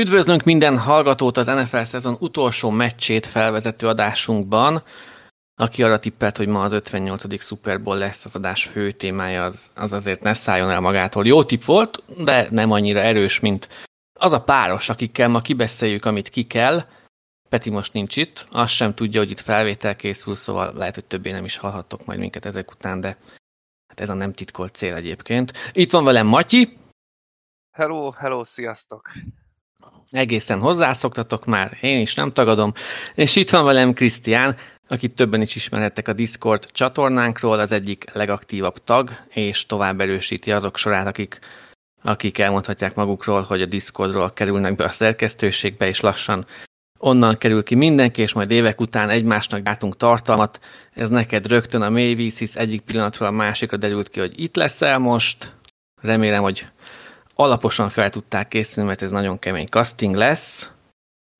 Üdvözlünk minden hallgatót az NFL szezon utolsó meccsét felvezető adásunkban. Aki arra tippelt, hogy ma az 58. Super Bowl lesz az adás fő témája, az azért ne szálljon el magától. Jó tipp volt, de nem annyira erős, mint az a páros, akikkel ma kibeszéljük, amit ki kell. Peti most nincs itt, azt sem tudja, hogy itt felvétel készül, szóval lehet, hogy többé nem is hallhattok majd minket ezek után, de hát ez a nem titkolt cél egyébként. Itt van velem Matyi. Hello, hello, sziasztok! Egészen hozzászoktatok már, én is nem tagadom. És itt van velem Krisztián, akit többen is ismerhettek a Discord csatornánkról, az egyik legaktívabb tag, és tovább erősíti azok sorát, akik elmondhatják magukról, hogy a Discordról kerülnek be a szerkesztőségbe, és lassan onnan kerül ki mindenki, és majd évek után egymásnak látunk tartalmat. Ez neked rögtön a mélyvíz, hisz egyik pillanatról a másikra derült ki, hogy itt leszel most. Remélem, hogy alaposan fel tudták készülni, mert ez nagyon kemény casting lesz,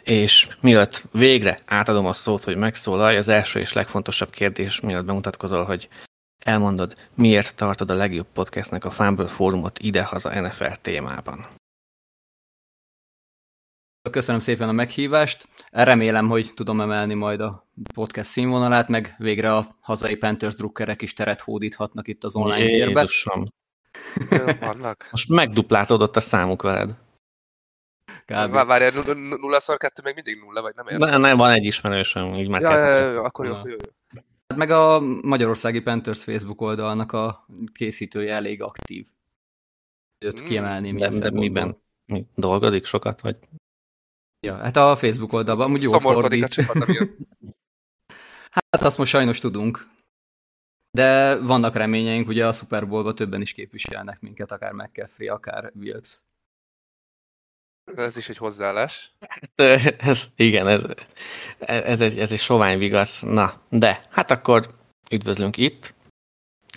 és mielőtt végre átadom a szót, hogy megszólalj, az első és legfontosabb kérdés, mielőtt bemutatkozol, hogy elmondod, miért tartod a legjobb podcastnek a Fumble Fórumot idehaza NFL témában. Köszönöm szépen a meghívást, remélem, hogy tudom emelni majd a podcast színvonalát, meg végre a hazai Panthers drukkerek is teret hódíthatnak itt az online térben. Jézusom! Most megduplázódott a számuk veled. Várjál, 0x2 még mindig 0, vagy nem értem? Nem, van egy ismerősöm, így már akkor jó. Meg a Magyarországi Panthers Facebook oldalnak a készítője elég aktív. Őt kiemelném. De miben? Mi? Dolgozik sokat? Vagy? Ja, hát a Facebook oldalban amúgy jó fordít. Hát azt most sajnos tudunk. De vannak reményeink, ugye a Super Bowl-ba többen is képviselnek minket, akár McCaffrey, akár Wilkes. Ez is egy hozzáállás. Ez egy sovány vigasz. Na, de hát akkor üdvözlünk itt,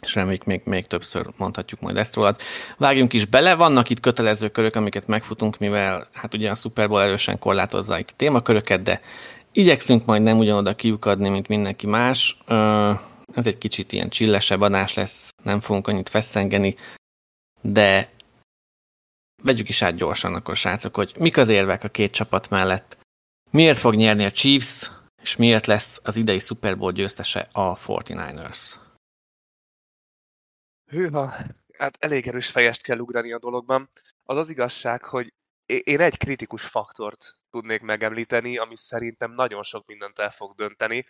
és reméljük még többször mondhatjuk majd ezt rólad. Vágjunk is bele, vannak itt kötelező körök, amiket megfutunk, mivel hát ugye a Super Bowl erősen korlátozza itt témaköröket, de igyekszünk majd nem ugyanoda kiukadni, mint mindenki más. Ez egy kicsit ilyen csillesebb adás lesz, nem fogunk annyit feszengeni, de vegyük is át gyorsan akkor, srácok, hogy mik az érvek a két csapat mellett, miért fog nyerni a Chiefs, és miért lesz az idei Super Bowl győztese a 49ers. Hűha, hát elég erős fejest kell ugrani a dologban. Az igazság, hogy én egy kritikus faktort tudnék megemlíteni, ami szerintem nagyon sok mindent el fog dönteni.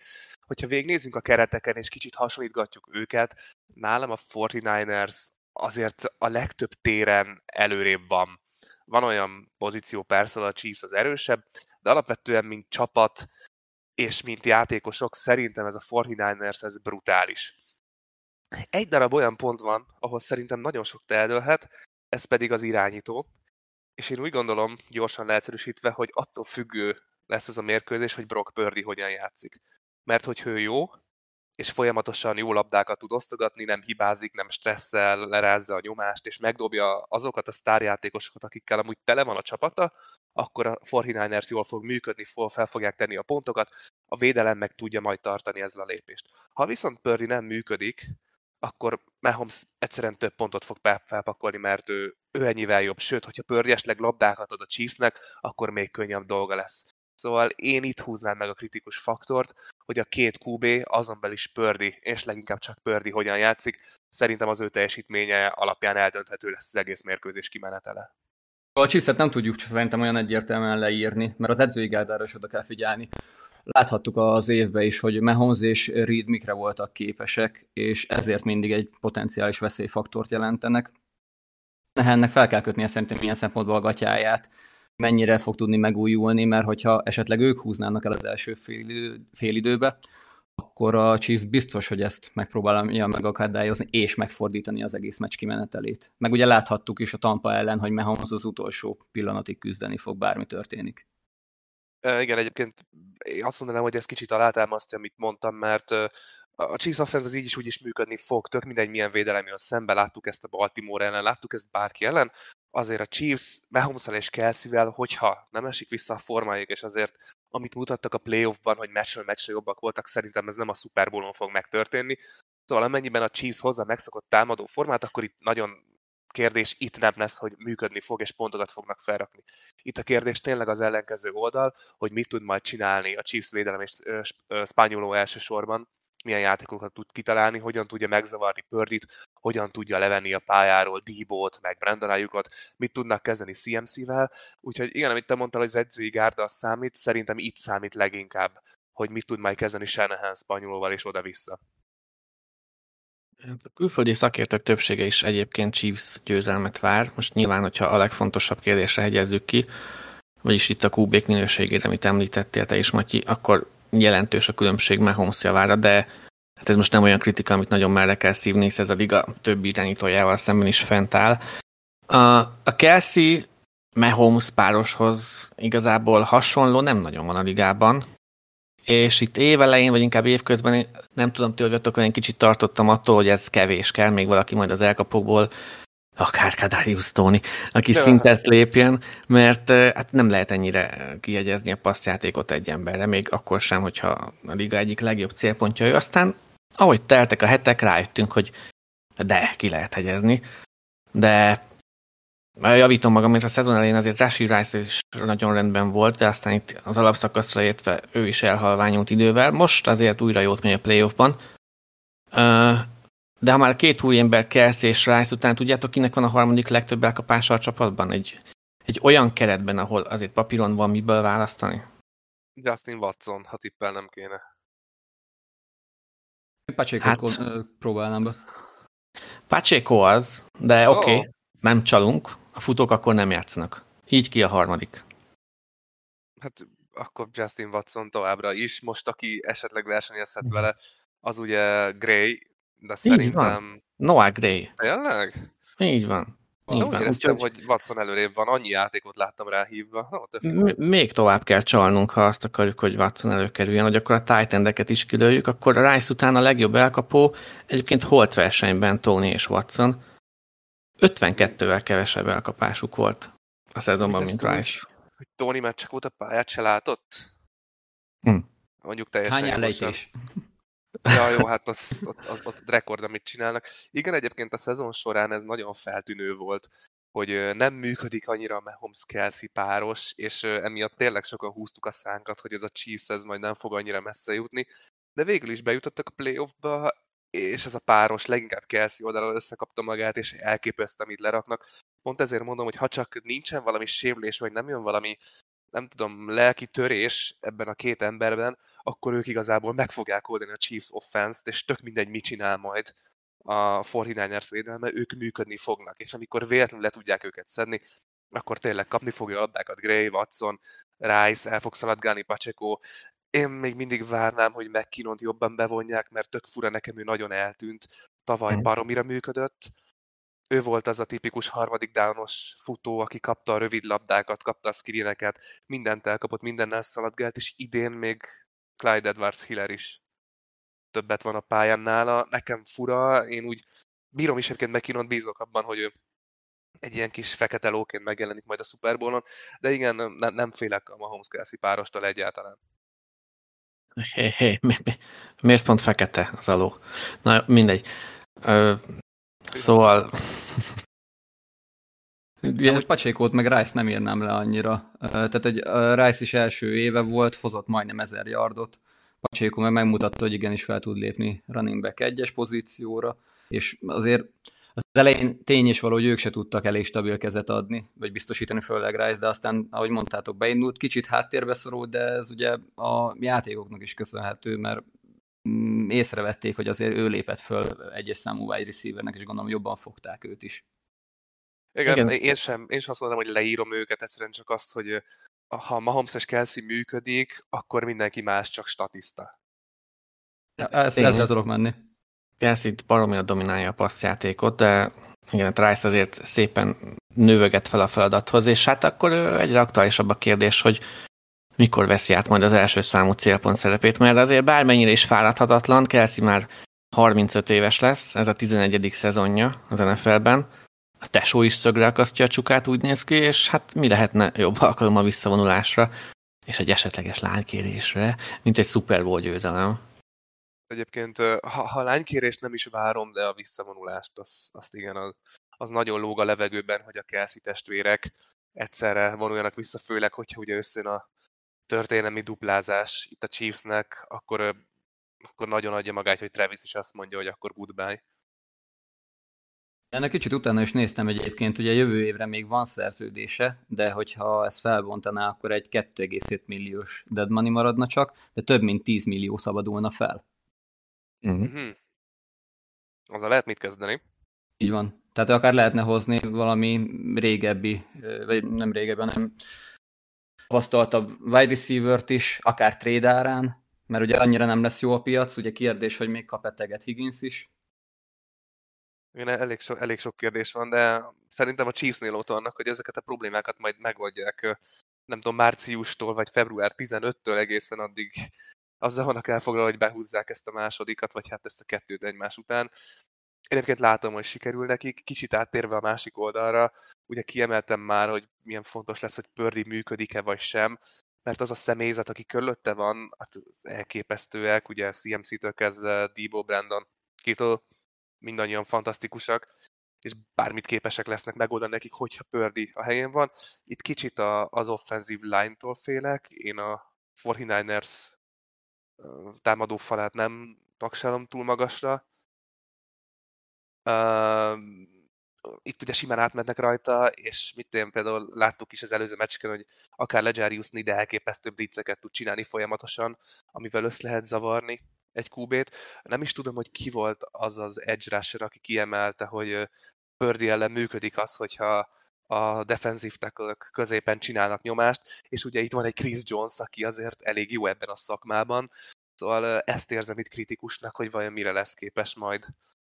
Hogyha végignézünk a kereteken, és kicsit hasonlítgatjuk őket, nálam a 49ers azért a legtöbb téren előrébb van. Van olyan pozíció, persze, a Chiefs az erősebb, de alapvetően, mint csapat és mint játékosok, szerintem ez a 49ers, ez brutális. Egy darab olyan pont van, ahol szerintem nagyon sok eldőlhet, ez pedig az irányító. És én úgy gondolom, gyorsan leegyszerűsítve, hogy attól függő lesz ez a mérkőzés, hogy Brock Purdy hogyan játszik. Mert hogy ő jó, és folyamatosan jó labdákat tud osztogatni, nem hibázik, nem stresszel, lerázza a nyomást, és megdobja azokat a sztárjátékosokat, akikkel amúgy tele van a csapata, akkor a 49ers jól fog működni, fel fogják tenni a pontokat, a védelem meg tudja majd tartani ezzel a lépést. Ha viszont Purdy nem működik, akkor Mahomes egyszerűen több pontot fog felpakolni, mert ő ennyivel jobb. Sőt, hogyha Purdy esetleg labdákat ad a Chiefsnek, akkor még könnyebb dolga lesz. Szóval én itt húznám meg a kritikus faktort, hogy a két QB, azon belül is Purdy, és leginkább csak Purdy hogyan játszik. Szerintem az ő teljesítménye alapján eldönthető lesz az egész mérkőzés kimenetele. A Chiefset nem tudjuk szerintem olyan egyértelműen leírni, mert az edzői gárdára is oda kell figyelni. Láthattuk az évben is, hogy Mahomes és Reid mikre voltak képesek, és ezért mindig egy potenciális veszélyfaktort jelentenek. Ennek fel kell kötnie szerintem ilyen szempontból a gatyáját, mennyire fog tudni megújulni, mert hogyha esetleg ők húznának el az első félidőbe, akkor a Chiefs biztos, hogy ezt megpróbálja megakadályozni, és megfordítani az egész meccs kimenetelét. Meg ugye láthattuk is a Tampa ellen, hogy Mahomes az utolsó pillanatig küzdeni fog, bármi történik. Igen, egyébként én azt mondanám, hogy ez kicsit alátámasztja, amit mondtam, mert a Chiefs offense az így is úgy is működni fog, tök mindegy milyen védelem jön szembe, láttuk ezt a Baltimore ellen, láttuk ezt bárki ellen, azért a Chiefs Mahomes-al és Kelce-vel, hogyha nem esik vissza a formájuk, és azért amit mutattak a playoffban, hogy meccsről jobbak voltak, szerintem ez nem a Super Bowl-on fog megtörténni, szóval amennyiben a Chiefs hozza megszokott támadó formát, akkor itt nagyon kérdés itt nem lesz, hogy működni fog, és pontokat fognak felrakni. Itt a kérdés tényleg az ellenkező oldal, hogy mit tud majd csinálni a Chiefs védelem és Spagnuolo elsősorban, milyen játékokat tud kitalálni, hogyan tudja megzavarni Purdyt, hogyan tudja levenni a pályáról Deebót, meg Brandon Ayukot, mit tudnak kezdeni CMC-vel. Úgyhogy igen, amit te mondtál, hogy az edzői gárda az számít, szerintem itt számít leginkább, hogy mit tud majd kezdeni Shanahan Spagnuolóval és oda-vissza. A külföldi szakértők többsége is egyébként Chiefs győzelmet vár. Most nyilván, hogyha a legfontosabb kérdésre hegyezzük ki, vagyis itt a QB-k minőségére, amit említettél te is, Matyi, akkor jelentős a különbség Mahomes javára, de hát ez most nem olyan kritika, amit nagyon merre kell szívni, hisz ez a liga többi irányítójával szemben is fent áll. A Kelce-Mahomes pároshoz igazából hasonló nem nagyon van a ligában, és itt évelején, vagy inkább évközben, nem tudom ti, hogy ott olyan kicsit tartottam attól, hogy ez kevés kell, még valaki majd az elkapokból, akár Kadarius Toney, aki szintet lépjen, mert hát nem lehet ennyire kiegyezni a passzjátékot egy emberre, még akkor sem, hogyha a liga egyik legjobb célpontja ő. Aztán, ahogy teltek a hetek, rájöttünk, hogy de, ki lehet hegyezni, de javítom magam, mert a szezon elején azért Rashee Rice is nagyon rendben volt, de aztán itt az alapszakaszra értve ő is elhalványult idővel. Most azért újra jót megy a playoffban. De ha már két új ember Kelce és Rice után, tudjátok, kinek van a harmadik legtöbb elkapása a csapatban? Egy olyan keretben, ahol azért papíron van miből választani? Justin Watson, ha tippel nem kéne. Pacheco-t próbálnám be. Pacheco az, de oké. Nem csalunk, a futók akkor nem játszanak. Így ki a harmadik. Hát akkor Justin Watson továbbra is. Most aki esetleg versenyezhet vele, az ugye Gray, de így szerintem... Van. Noah Gray. Tényleg? Így van. Úgy éreztem, hogy Watson előrébb van, annyi játékot láttam rá hívva. Még tovább kell csalnunk, ha azt akarjuk, hogy Watson előkerüljön, hogy akkor a tight endeket is kilőjük, akkor a Rice után a legjobb elkapó, egyébként holt versenyben Toney és Watson, 52-vel kevesebb elkapásuk volt a szezonban, mint Rice. Hogy Toney már csak volt a pályát se látott? Mondjuk teljesen. Hányán lejtés? Ja, jó, hát ott rekord, amit csinálnak. Igen, egyébként a szezon során ez nagyon feltűnő volt, hogy nem működik annyira a Mahomes-Kelce páros, és emiatt tényleg sokan húztuk a szánkat, hogy ez a Chiefs ez majd nem fog annyira messze jutni, de végül is bejutottak a playoffba, és ez a páros leginkább Kelce oldalról összekapta magát, és elképesztő, amit leraknak. Pont ezért mondom, hogy ha csak nincsen valami sérülés, vagy nem jön valami, nem tudom, lelki törés ebben a két emberben, akkor ők igazából meg fogják oldani a Chiefs offense-t, és tök mindegy, mit csinál majd a 49ers védelme, ők működni fognak, és amikor véletlenül le tudják őket szedni, akkor tényleg kapni fogja a labdákat Gray, Watson, Rice, el fog szaladgálni Pacheco. Én még mindig várnám, hogy McKinnont jobban bevonják, mert tök fura, nekem ő nagyon eltűnt. Tavaly baromira működött. Ő volt az a tipikus harmadik downos futó, aki kapta a rövid labdákat, kapta a screeneket, mindent elkapott, mindennel szaladgált, és idén még Clyde Edwards-Helaire is többet van a pályán nála. Nekem fura, én úgy bírom is egyébként McKinnont, bízok abban, hogy ő egy ilyen kis fekete lóként megjelenik majd a Super Bowl-on, de igen, nem félek a Mahomes-Kelce párostól egyáltalán. Miért pont fekete az aló? Na, mindegy. Szóval... Most Pacheco-t meg Rice nem írnám le annyira. Tehát egy Rice is első éve volt, hozott majdnem 1000 yardot. Pacheco meg megmutatta, hogy igenis fel tud lépni running back egyes pozícióra, és azért az elején tény és való, hogy ők se tudtak elég stabil kezet adni, vagy biztosítani, főleg Rice, de aztán, ahogy mondtátok, beindult, kicsit háttérbe szorult, de ez ugye a játékoknak is köszönhető, mert észrevették, hogy azért ő lépett föl egyes számú wide receivernek, és gondolom jobban fogták őt is. Igen. Én sem azt mondom, hogy leírom őket, egyszerűen csak azt, hogy ha Mahomes és Kelce működik, akkor mindenki más csak statiszta. Ezzel tudok menni. Kelce itt baromira dominálja a passzjátékot, de igen, Rice azért szépen nővöget fel a feladathoz, és hát akkor egyre aktuálisabb a kérdés, hogy mikor veszi át majd az első számú célpont szerepét, mert azért bármennyire is fáradhatatlan, Kelce már 35 éves lesz, ez a 11. szezonja az NFL-ben, a tesó is szögre akasztja a csukát, úgy néz ki, és hát mi lehetne jobb alkalom a visszavonulásra, és egy esetleges lánykérésre, mint egy Super Bowl győzelem. Egyébként, ha lánykérést nem is várom, de a visszavonulást, azt igen, az nagyon lóg a levegőben, hogy a Kelce testvérek egyszerre vonuljanak vissza, főleg, hogyha ugye összejön a történelmi duplázás itt a Chiefsnek, akkor nagyon adja magát, hogy Travis is azt mondja, hogy akkor goodbye. Ennek kicsit utána is néztem egyébként, ugye jövő évre még van szerződése, de hogyha ezt felbontaná, akkor egy 2,7 milliós dead money maradna csak, de több mint 10 millió szabadulna fel. Mm-hmm. Azzal lehet mit kezdeni? Így van. Tehát akár lehetne hozni valami régebbi, vagy nem régebbi, hanem tapasztaltabb wide receivert is, akár trade árán, mert ugye annyira nem lesz jó a piac, ugye kérdés, hogy még kap eteget Higgins is. Igen, elég sok kérdés van, de szerintem a Chiefsnél ott vannak, hogy ezeket a problémákat majd megoldják, nem tudom, márciustól vagy február 15-től egészen addig azzal vannak elfoglalva, hogy behúzzák ezt a másodikat, vagy hát ezt a kettőt egymás után. Én egyébként látom, hogy sikerül nekik, kicsit áttérve a másik oldalra, ugye kiemeltem már, hogy milyen fontos lesz, hogy Purdy működik-e vagy sem, mert az a személyzet, aki körülötte van, hát elképesztőek, ugye CMC-től kezdve Deebo, Brandon, Kittle, mindannyian fantasztikusak, és bármit képesek lesznek megoldani nekik, hogyha Purdy a helyén van. Itt kicsit az offensive line-tól félek, én a 49ers támadó falát nem taksálom túl magasra. Itt ugye simán átmennek rajta, és például láttuk is az előző meccsken, hogy akár Kadarius Toney, de elképesztő blitzeket tud csinálni folyamatosan, amivel össze lehet zavarni egy QB-t. Nem is tudom, hogy ki volt az az edge rusher, aki kiemelte, hogy Purdy ellen működik az, hogyha a defensive tackle-ök középen csinálnak nyomást, és ugye itt van egy Chris Jones, aki azért elég jó ebben a szakmában, szóval ezt érzem itt kritikusnak, hogy vajon mire lesz képes majd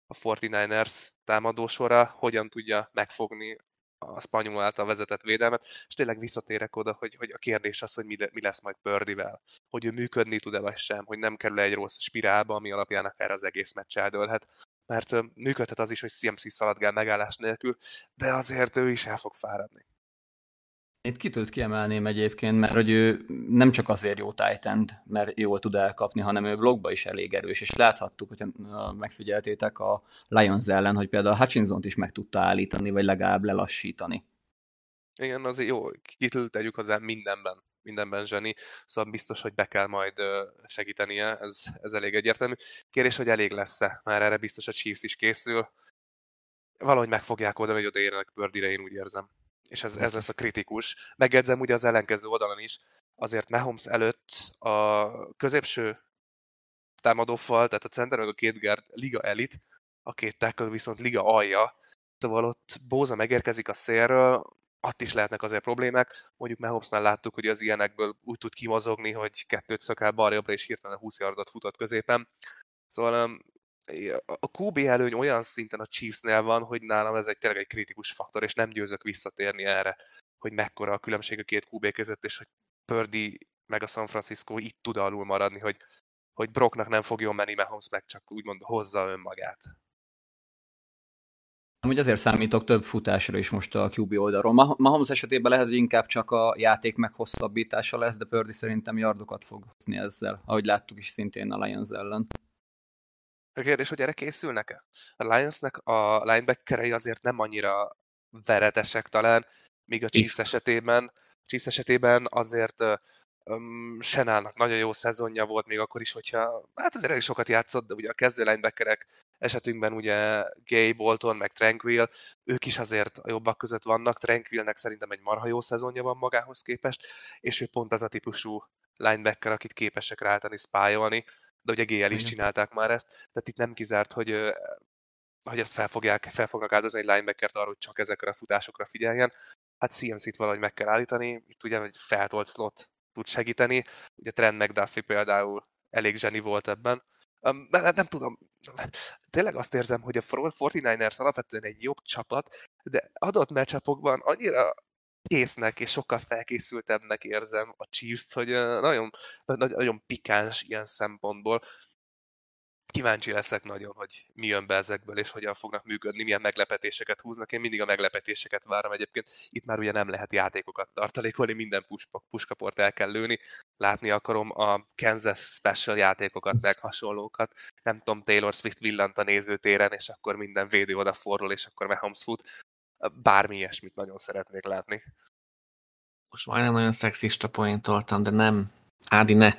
a 49ers támadósora, hogyan tudja megfogni a spanyol által vezetett védelmet, és tényleg visszatérek oda, hogy a kérdés az, hogy mi lesz majd Purdyvel, hogy ő működni tud-e vagy sem, hogy nem kerül egy rossz spirálba, ami alapján akár az egész meccs eldőlhet, mert működhet az is, hogy CMC szaladgál megállás nélkül, de azért ő is el fog fáradni. Itt kitőt kiemelném egyébként, mert hogy ő nem csak azért jó tight end, mert jól tud elkapni, hanem ő blokkba is elég erős, és láthattuk, hogy megfigyeltétek a Lions ellen, hogy például a Hutchinsont is meg tudta állítani, vagy legalább lelassítani. Igen, azért jó, kitőt tegyük hozzá mindenben zseni, szóval biztos, hogy be kell majd segítenie, ez elég egyértelmű. Kérdés, hogy elég lesz-e, már erre biztos a Chiefs is készül. Valahogy meg fogják oldani, hogy odaérnek Purdyre, én úgy érzem. És ez lesz a kritikus. Megjegyzem ugye az ellenkező oldalon is, azért Mahomes előtt a középső támadófal, tehát a center meg a két guard liga elit, a két tackle viszont liga alja, szóval ott Bosa megérkezik a szélről, ott is lehetnek azért problémák, mondjuk Mahomesnál láttuk, hogy az ilyenekből úgy tud kimozogni, hogy kettőt szakál balra-jobbra és hirtelen 20 yardot futott középen, szóval a QB előny olyan szinten a Chiefsnél van, hogy nálam ez tényleg egy kritikus faktor, és nem győzök visszatérni erre, hogy mekkora a különbség a két QB között, és hogy Purdy meg a San Francisco itt tud alul maradni, hogy Brocknak nem fog jól menni, Mahomes meg csak úgymond hozza önmagát. Amúgy azért számítok több futásra is most a QB oldalról. Mahomes esetében lehet, hogy inkább csak a játék meghosszabbítása lesz, de Purdy szerintem yardokat fog hozni ezzel, ahogy láttuk is szintén a Lions ellen. A kérdés, hogy erre készülnek-e? A Lionsnek a linebackerei azért nem annyira veretesek talán, míg a Chiefs esetében azért Shanahannak nagyon jó szezonja volt még akkor is, hogyha hát azért elég sokat játszott, de ugye a kezdő linebackerek esetünkben ugye Gay, Bolton, meg Tranquill, ők is azért a jobbak között vannak, Tranquillnek szerintem egy marha jó szezonja van magához képest, és ő pont az a típusú linebacker, akit képesek ráálltani, spájolni, de ugye GL is csinálták már ezt, tehát itt nem kizárt, hogy ezt fel fognak áldozni egy linebackert arra, hogy csak ezekre a futásokra figyeljen. Hát CMC-t valahogy meg kell állítani, itt ugye egy feltolt slot tud segíteni, ugye Trent McDuffie például elég zseni volt ebben. Nem tudom, tényleg azt érzem, hogy a 49ers alapvetően egy jobb csapat, de adott meccsapokban annyira késznek és sokkal felkészültebbnek érzem a Chiefs-t, hogy nagyon, nagyon pikáns ilyen szempontból. kíváncsi leszek nagyon, hogy mi jön be ezekből, és hogyan fognak működni, milyen meglepetéseket húznak. Én mindig a meglepetéseket várom egyébként. Itt már ugye nem lehet játékokat tartalékolni, minden puskaport el kell lőni. Látni akarom a Kansas Special játékokat, meg hasonlókat. Nem tudom, Taylor Swift villant a nézőtéren, és akkor minden védő odafordul, és akkor Mahomes fut. Bármi ilyesmit nagyon szeretnék látni. Most majdnem nagyon szexista poéntoltam, de nem. Ádi, ne.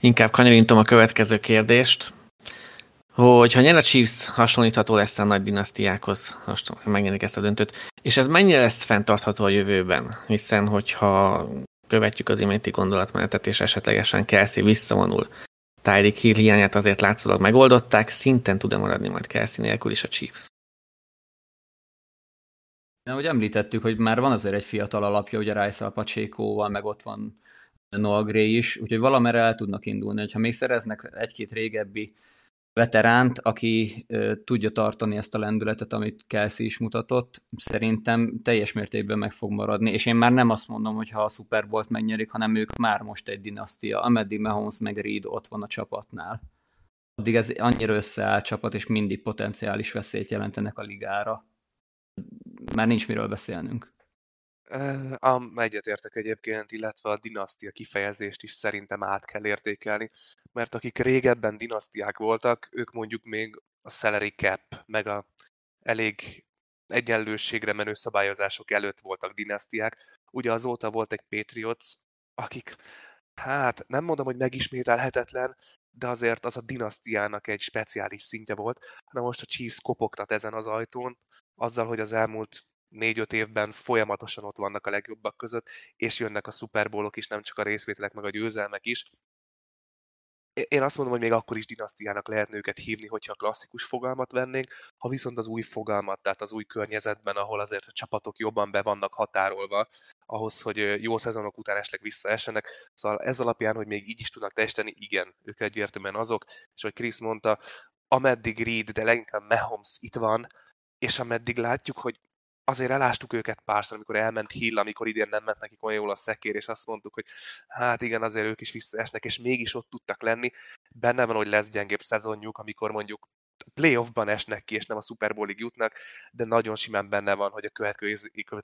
Inkább kanyarintom a következő kérdést, hogy ha nyer a Chiefs, hasonlítható lesz a nagy dinasztiákhoz, most megnyerik ezt a döntőt, és ez mennyire lesz fenntartható a jövőben? Hiszen, hogyha követjük az iménti gondolatmenetet, és esetlegesen Kelce visszavonul, Tyreek Hill hiányát azért látszólag megoldották, szinten tud-e maradni majd Kelce nélkül is a Chiefs? Ahogy említettük, hogy már van azért egy fiatal alapja, ugye Isiah Pachecoval, meg ott van Noah Gray is, úgyhogy valamerre el tudnak indulni. Ha még szereznek egy-két régebbi veteránt, aki tudja tartani ezt a lendületet, amit Kelce is mutatott, szerintem teljes mértékben meg fog maradni. És én már nem azt mondom, hogy ha a Super Bowl-t megnyerik, hanem ők már most egy dinasztia, ameddig Mahomes meg Reid ott van a csapatnál. Addig ez annyira összeáll csapat, és mindig potenciális veszélyt jelentenek a ligára. Már nincs miről beszélnünk. Egyetértek egyébként, illetve a dinasztia kifejezést is szerintem át kell értékelni, mert akik régebben dinasztiák voltak, ők mondjuk még a salary cap, meg a elég egyenlőségre menő szabályozások előtt voltak dinasztiák. Ugye azóta volt egy Patriots, akik, hát nem mondom, hogy megismételhetetlen, de azért az a dinasztiának egy speciális szintje volt. Na most a Chiefs kopogtat ezen az ajtón, azzal, hogy az elmúlt 4-5 évben folyamatosan ott vannak a legjobbak között, és jönnek a Super Bowlok is, nem csak a részvételek, meg a győzelmek is. Én azt mondom, hogy még akkor is dinasztiának lehetne őket hívni, hogyha a klasszikus fogalmat vennénk, ha viszont az új fogalmat, tehát az új környezetben, ahol azért a csapatok jobban be vannak határolva, ahhoz, hogy jó szezonok után esetleg visszaessenek. Szóval ez alapján, hogy még így is tudnak teljesíteni, igen, ők egyértelműen azok, és hogy Chris mondta, ameddig Reid, de leginkább Mahomes itt van, és ameddig látjuk, hogy azért elástuk őket párszor, amikor elment Hill, amikor idén nem ment nekik olyan jól a szekér, és azt mondtuk, hogy hát igen, azért ők is visszaesnek, és mégis ott tudtak lenni. Benne van, hogy lesz gyengébb szezonjuk, amikor mondjuk playoffban esnek ki, és nem a Super Bowlig jutnak, de nagyon simán benne van, hogy a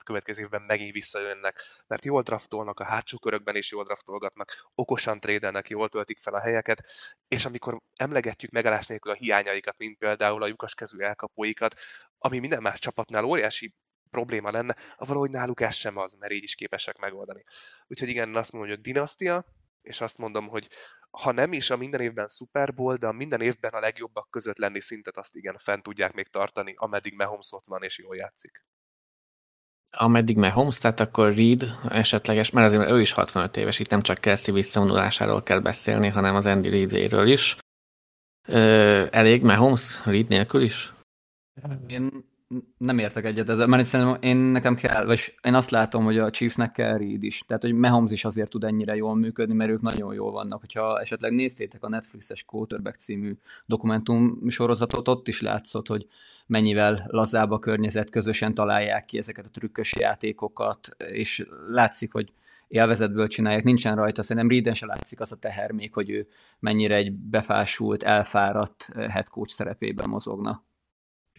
következő évben megint visszajönnek, mert jól draftolnak, a hátsó körökben is jól draftolgatnak, okosan trédelnek, jól töltik fel a helyeket, és amikor emlegetjük megállás nélkül a hiányaikat, mint például a lyukaskezű elkapóikat, ami minden más csapatnál óriási probléma lenne, valahogy náluk ez sem az, mert így is képesek megoldani. Úgyhogy igen, azt mondom, hogy a dinasztia, és azt mondom, hogy ha nem is a minden évben Super Bowl, de a minden évben a legjobbak között lenni szintet, azt igen, fent tudják még tartani, ameddig Mahomes ott van és jól játszik. Ameddig Mahomes, tehát akkor Reid esetleges, mert azért ő is 65 éves, itt nem csak Kelce visszavonulásáról kell beszélni, hanem az Andy Reidről is. Elég Mahomes Reid nélkül is? Én nem értek egyet ezzel, mert szerintem nekem kell, vagy én azt látom, hogy a Chiefsnek kell Reid is. Tehát, hogy Mahomes is azért tud ennyire jól működni, mert ők nagyon jól vannak. Hogyha esetleg néztétek a Netflixes Quarterback című dokumentum sorozatot, ott is látszott, hogy mennyivel lazább a környezet, közösen találják ki ezeket a trükkös játékokat, és látszik, hogy élvezetből csinálják, nincsen rajta, szerintem Reiden se látszik az a teher még, hogy ő mennyire egy befásult, elfáradt head coach szerepében mozogna.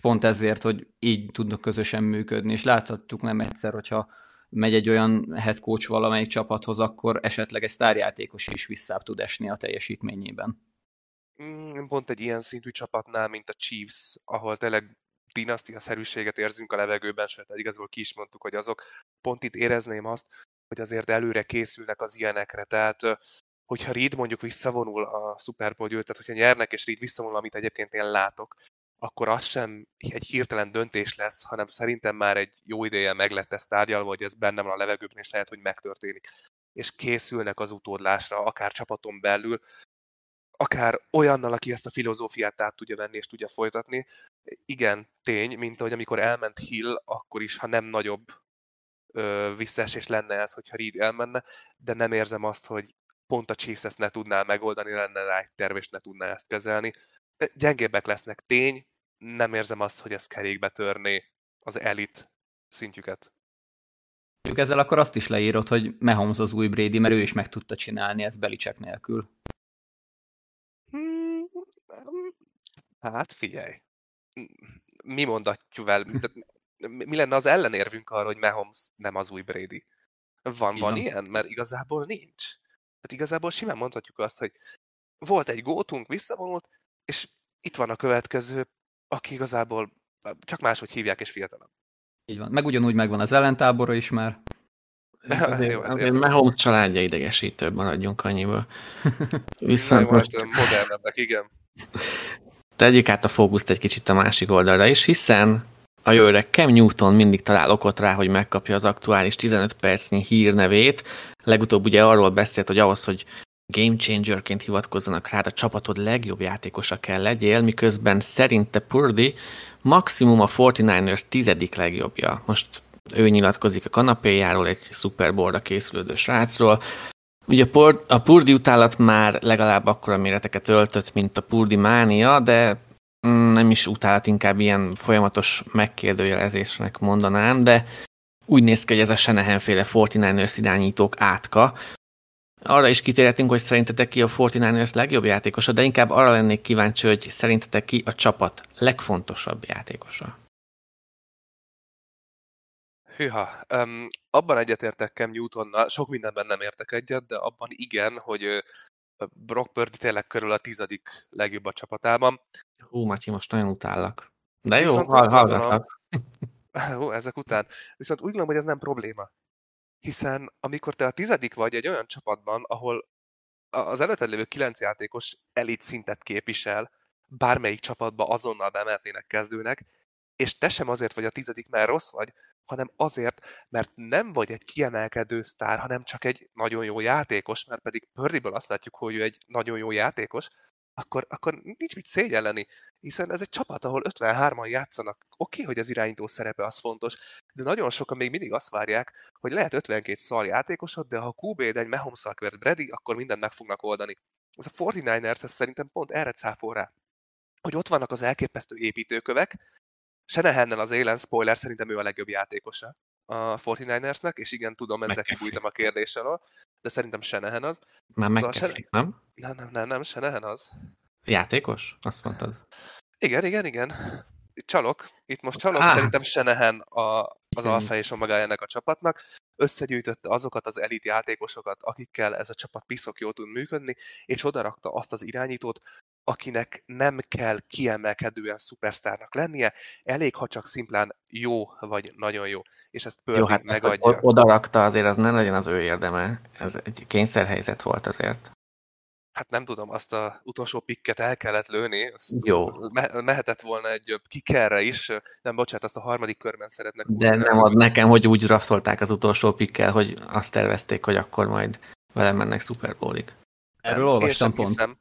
Pont ezért, hogy így tudnak közösen működni, és láthattuk nem egyszer, hogyha megy egy olyan head coach valamelyik csapathoz, akkor esetleg egy sztárjátékos is visszább tud esni a teljesítményében. Pont egy ilyen szintű csapatnál, mint a Chiefs, ahol tényleg dinasztiaszerűséget érzünk a levegőben, sőt, igazából ki is mondtuk, hogy azok. Pont itt érezném azt, hogy azért előre készülnek az ilyenekre, tehát hogyha Reid mondjuk visszavonul a Super Bowl győztes, tehát hogyha nyernek és Reid visszavonul, amit egyébként én látok, akkor az sem egy hirtelen döntés lesz, hanem szerintem már egy jó ideje meg lett ezt tárgyalva, hogy ez benne van a levegőben, és lehet, hogy megtörténik. És készülnek az utódlásra, akár csapaton belül, akár olyannal, aki ezt a filozófiát át tudja venni és tudja folytatni. Igen, tény, mint ahogy amikor elment Hill, akkor is, ha nem nagyobb visszaesés lenne ez, hogyha Reid elmenne, de nem érzem azt, hogy pont a Chiefs ezt ne tudná megoldani, lenne rá egy terv, és ne tudná ezt kezelni. Gyengébbek lesznek, tény, nem érzem azt, hogy ez kerékbe törné az elit szintjüket. Ezzel akkor azt is leírod, hogy Mahomes az új Brady, mert ő is meg tudta csinálni ezt Belichick nélkül. Hát figyelj, mi mondatjuk vele? Mi lenne az ellenérvünk arra, hogy Mahomes nem az új Brady? Van ilyen? Mert igazából nincs. Tehát igazából simán mondhatjuk azt, hogy volt egy gótunk, visszavonult, és itt van a következő, aki igazából csak máshogy hívják és fiatalabb. Így van. Meg ugyanúgy megvan az ellentábora is már. Azért Mahomes családja idegesítőbb, maradjunk annyiból. Viszont most... modernebbek, igen. Tegyük át a fókuszt egy kicsit a másik oldalra is, hiszen a jó öreg Cam Newton mindig talál okot rá, hogy megkapja az aktuális 15 percnyi hírnevét. Legutóbb ugye arról beszélt, hogy ahhoz, hogy game changerként hivatkozzanak rá, a csapatod legjobb játékosa kell legyél, miközben szerinte Purdy maximum a 49ers 10. legjobbja. Most ő nyilatkozik a kanapéjáról, egy Super Bowl-ra készülődő srácról. Ugye a Purdy utálat már legalább akkora méreteket öltött, mint a Purdy mánia, de nem is utálat, inkább ilyen folyamatos megkérdőjelezésnek mondanám, de úgy néz ki, hogy ez a Shanahan-féle 49ers irányítók átka. Arra is kitérhetünk, hogy szerintetek ki a 49ers legjobb játékosa, de inkább arra lennék kíváncsi, hogy szerintetek ki a csapat legfontosabb játékosa. Hűha, abban egyetértek Cam Newtonnal, sok mindenben nem értek egyet, de abban igen, hogy Brock Purdy tényleg körül a 10. legjobb a csapatában. Hú, Matyi, most nagyon utállak. De jó, hallgatlak. Hú, ezek után. Viszont úgy gondolom, hogy ez nem probléma. Hiszen amikor te a 10. vagy egy olyan csapatban, ahol az előtted lévő 9 játékos elit szintet képvisel, bármelyik csapatba azonnal bemernének kezdőnek, és te sem azért vagy a 10., mert rossz vagy, hanem azért, mert nem vagy egy kiemelkedő sztár, hanem csak egy nagyon jó játékos, mert pedig Purdyből azt látjuk, hogy ő egy nagyon jó játékos, akkor nincs mit szégyelleni, hiszen ez egy csapat, ahol 53-an játszanak. Oké, hogy az irányító szerepe az fontos, de nagyon sokan még mindig azt várják, hogy lehet 52 szar játékosod, de ha a QB-d egy Mahomes-szal kevert Brady, akkor mindent meg fognak oldani. Ez a 49ers szerintem pont erre cáfol rá, hogy ott vannak az elképesztő építőkövek, Shanahannel az élen, spoiler, szerintem ő a legjobb játékosa a 49ersnek, és igen, tudom, ezzel kibújtam a kérdés alól, de szerintem Shanahan az. Már McCaffrey, nem? Nem, Shanahan az. Játékos? Azt mondtad. Igen. Itt most csalok, szerintem Shanahan az alfa és omegája ennek a csapatnak. Összegyűjtötte azokat az elit játékosokat, akikkel ez a csapat piszok jól tud működni, és odarakta azt az irányítót, akinek nem kell kiemelkedően szupersztárnak lennie, elég, ha csak szimplán jó vagy nagyon jó. És ezt Purdy megadja. Odarakta azért, az nem legyen az ő érdeme. Ez egy kényszerhelyzet volt azért. Hát nem tudom, azt az utolsó pikket el kellett lőni. Jó. Mehetett volna egy kikerre is. Nem, bocsánat, azt a harmadik körben szeretnek húzni. De nem ad nekem, hogy úgy draftolták az utolsó pikkel, hogy azt tervezték, hogy akkor majd vele mennek Super Bowlig. Erről olvastam pont. Hiszem.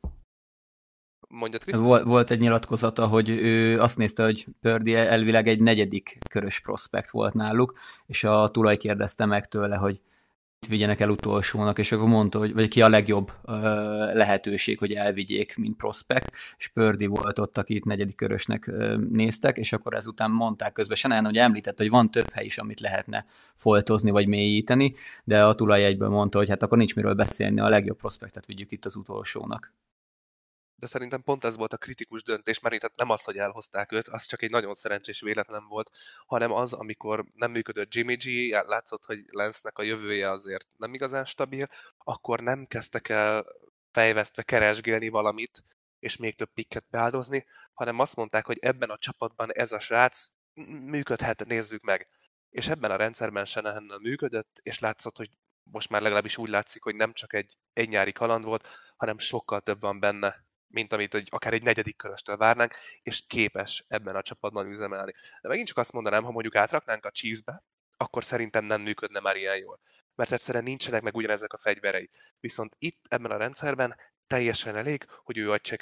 Volt egy nyilatkozata, hogy ő azt nézte, hogy Purdy elvileg egy 4. körös prospekt volt náluk, és a tulaj kérdezte meg tőle, hogy vigyenek el utolsónak, és akkor mondta, hogy ki a legjobb lehetőség, hogy elvigyék, mint prospekt, és Purdy volt ott, akit 4. körösnek néztek, és akkor ezután mondták közben Shanahan, hogy említette, hogy van több hely is, amit lehetne foltozni, vagy mélyíteni, de a tulaj egyből mondta, hogy hát akkor nincs miről beszélni, a legjobb prospektet vigyük itt az utolsónak. De szerintem pont ez volt a kritikus döntés, mert itt nem az, hogy elhozták őt, az csak egy nagyon szerencsés véletlen volt, hanem az, amikor nem működött Jimmy G, látszott, hogy Lance-nek a jövője azért nem igazán stabil, akkor nem kezdtek el fejvesztve keresgélni valamit, és még több pikket beáldozni, hanem azt mondták, hogy ebben a csapatban ez a srác működhet, nézzük meg. És ebben a rendszerben Shanahan működött, és látszott, hogy most már legalábbis úgy látszik, hogy nem csak egy nyári kaland volt, hanem sokkal több van benne, mint amit akár egy 4. köröstől várnánk, és képes ebben a csapatban üzemelni. De megint csak azt mondanám, ha mondjuk átraknánk a Chiefsbe, akkor szerintem nem működne már ilyen jól. Mert egyszerűen nincsenek meg ugyanezek a fegyverei. Viszont itt, ebben a rendszerben teljesen elég, hogy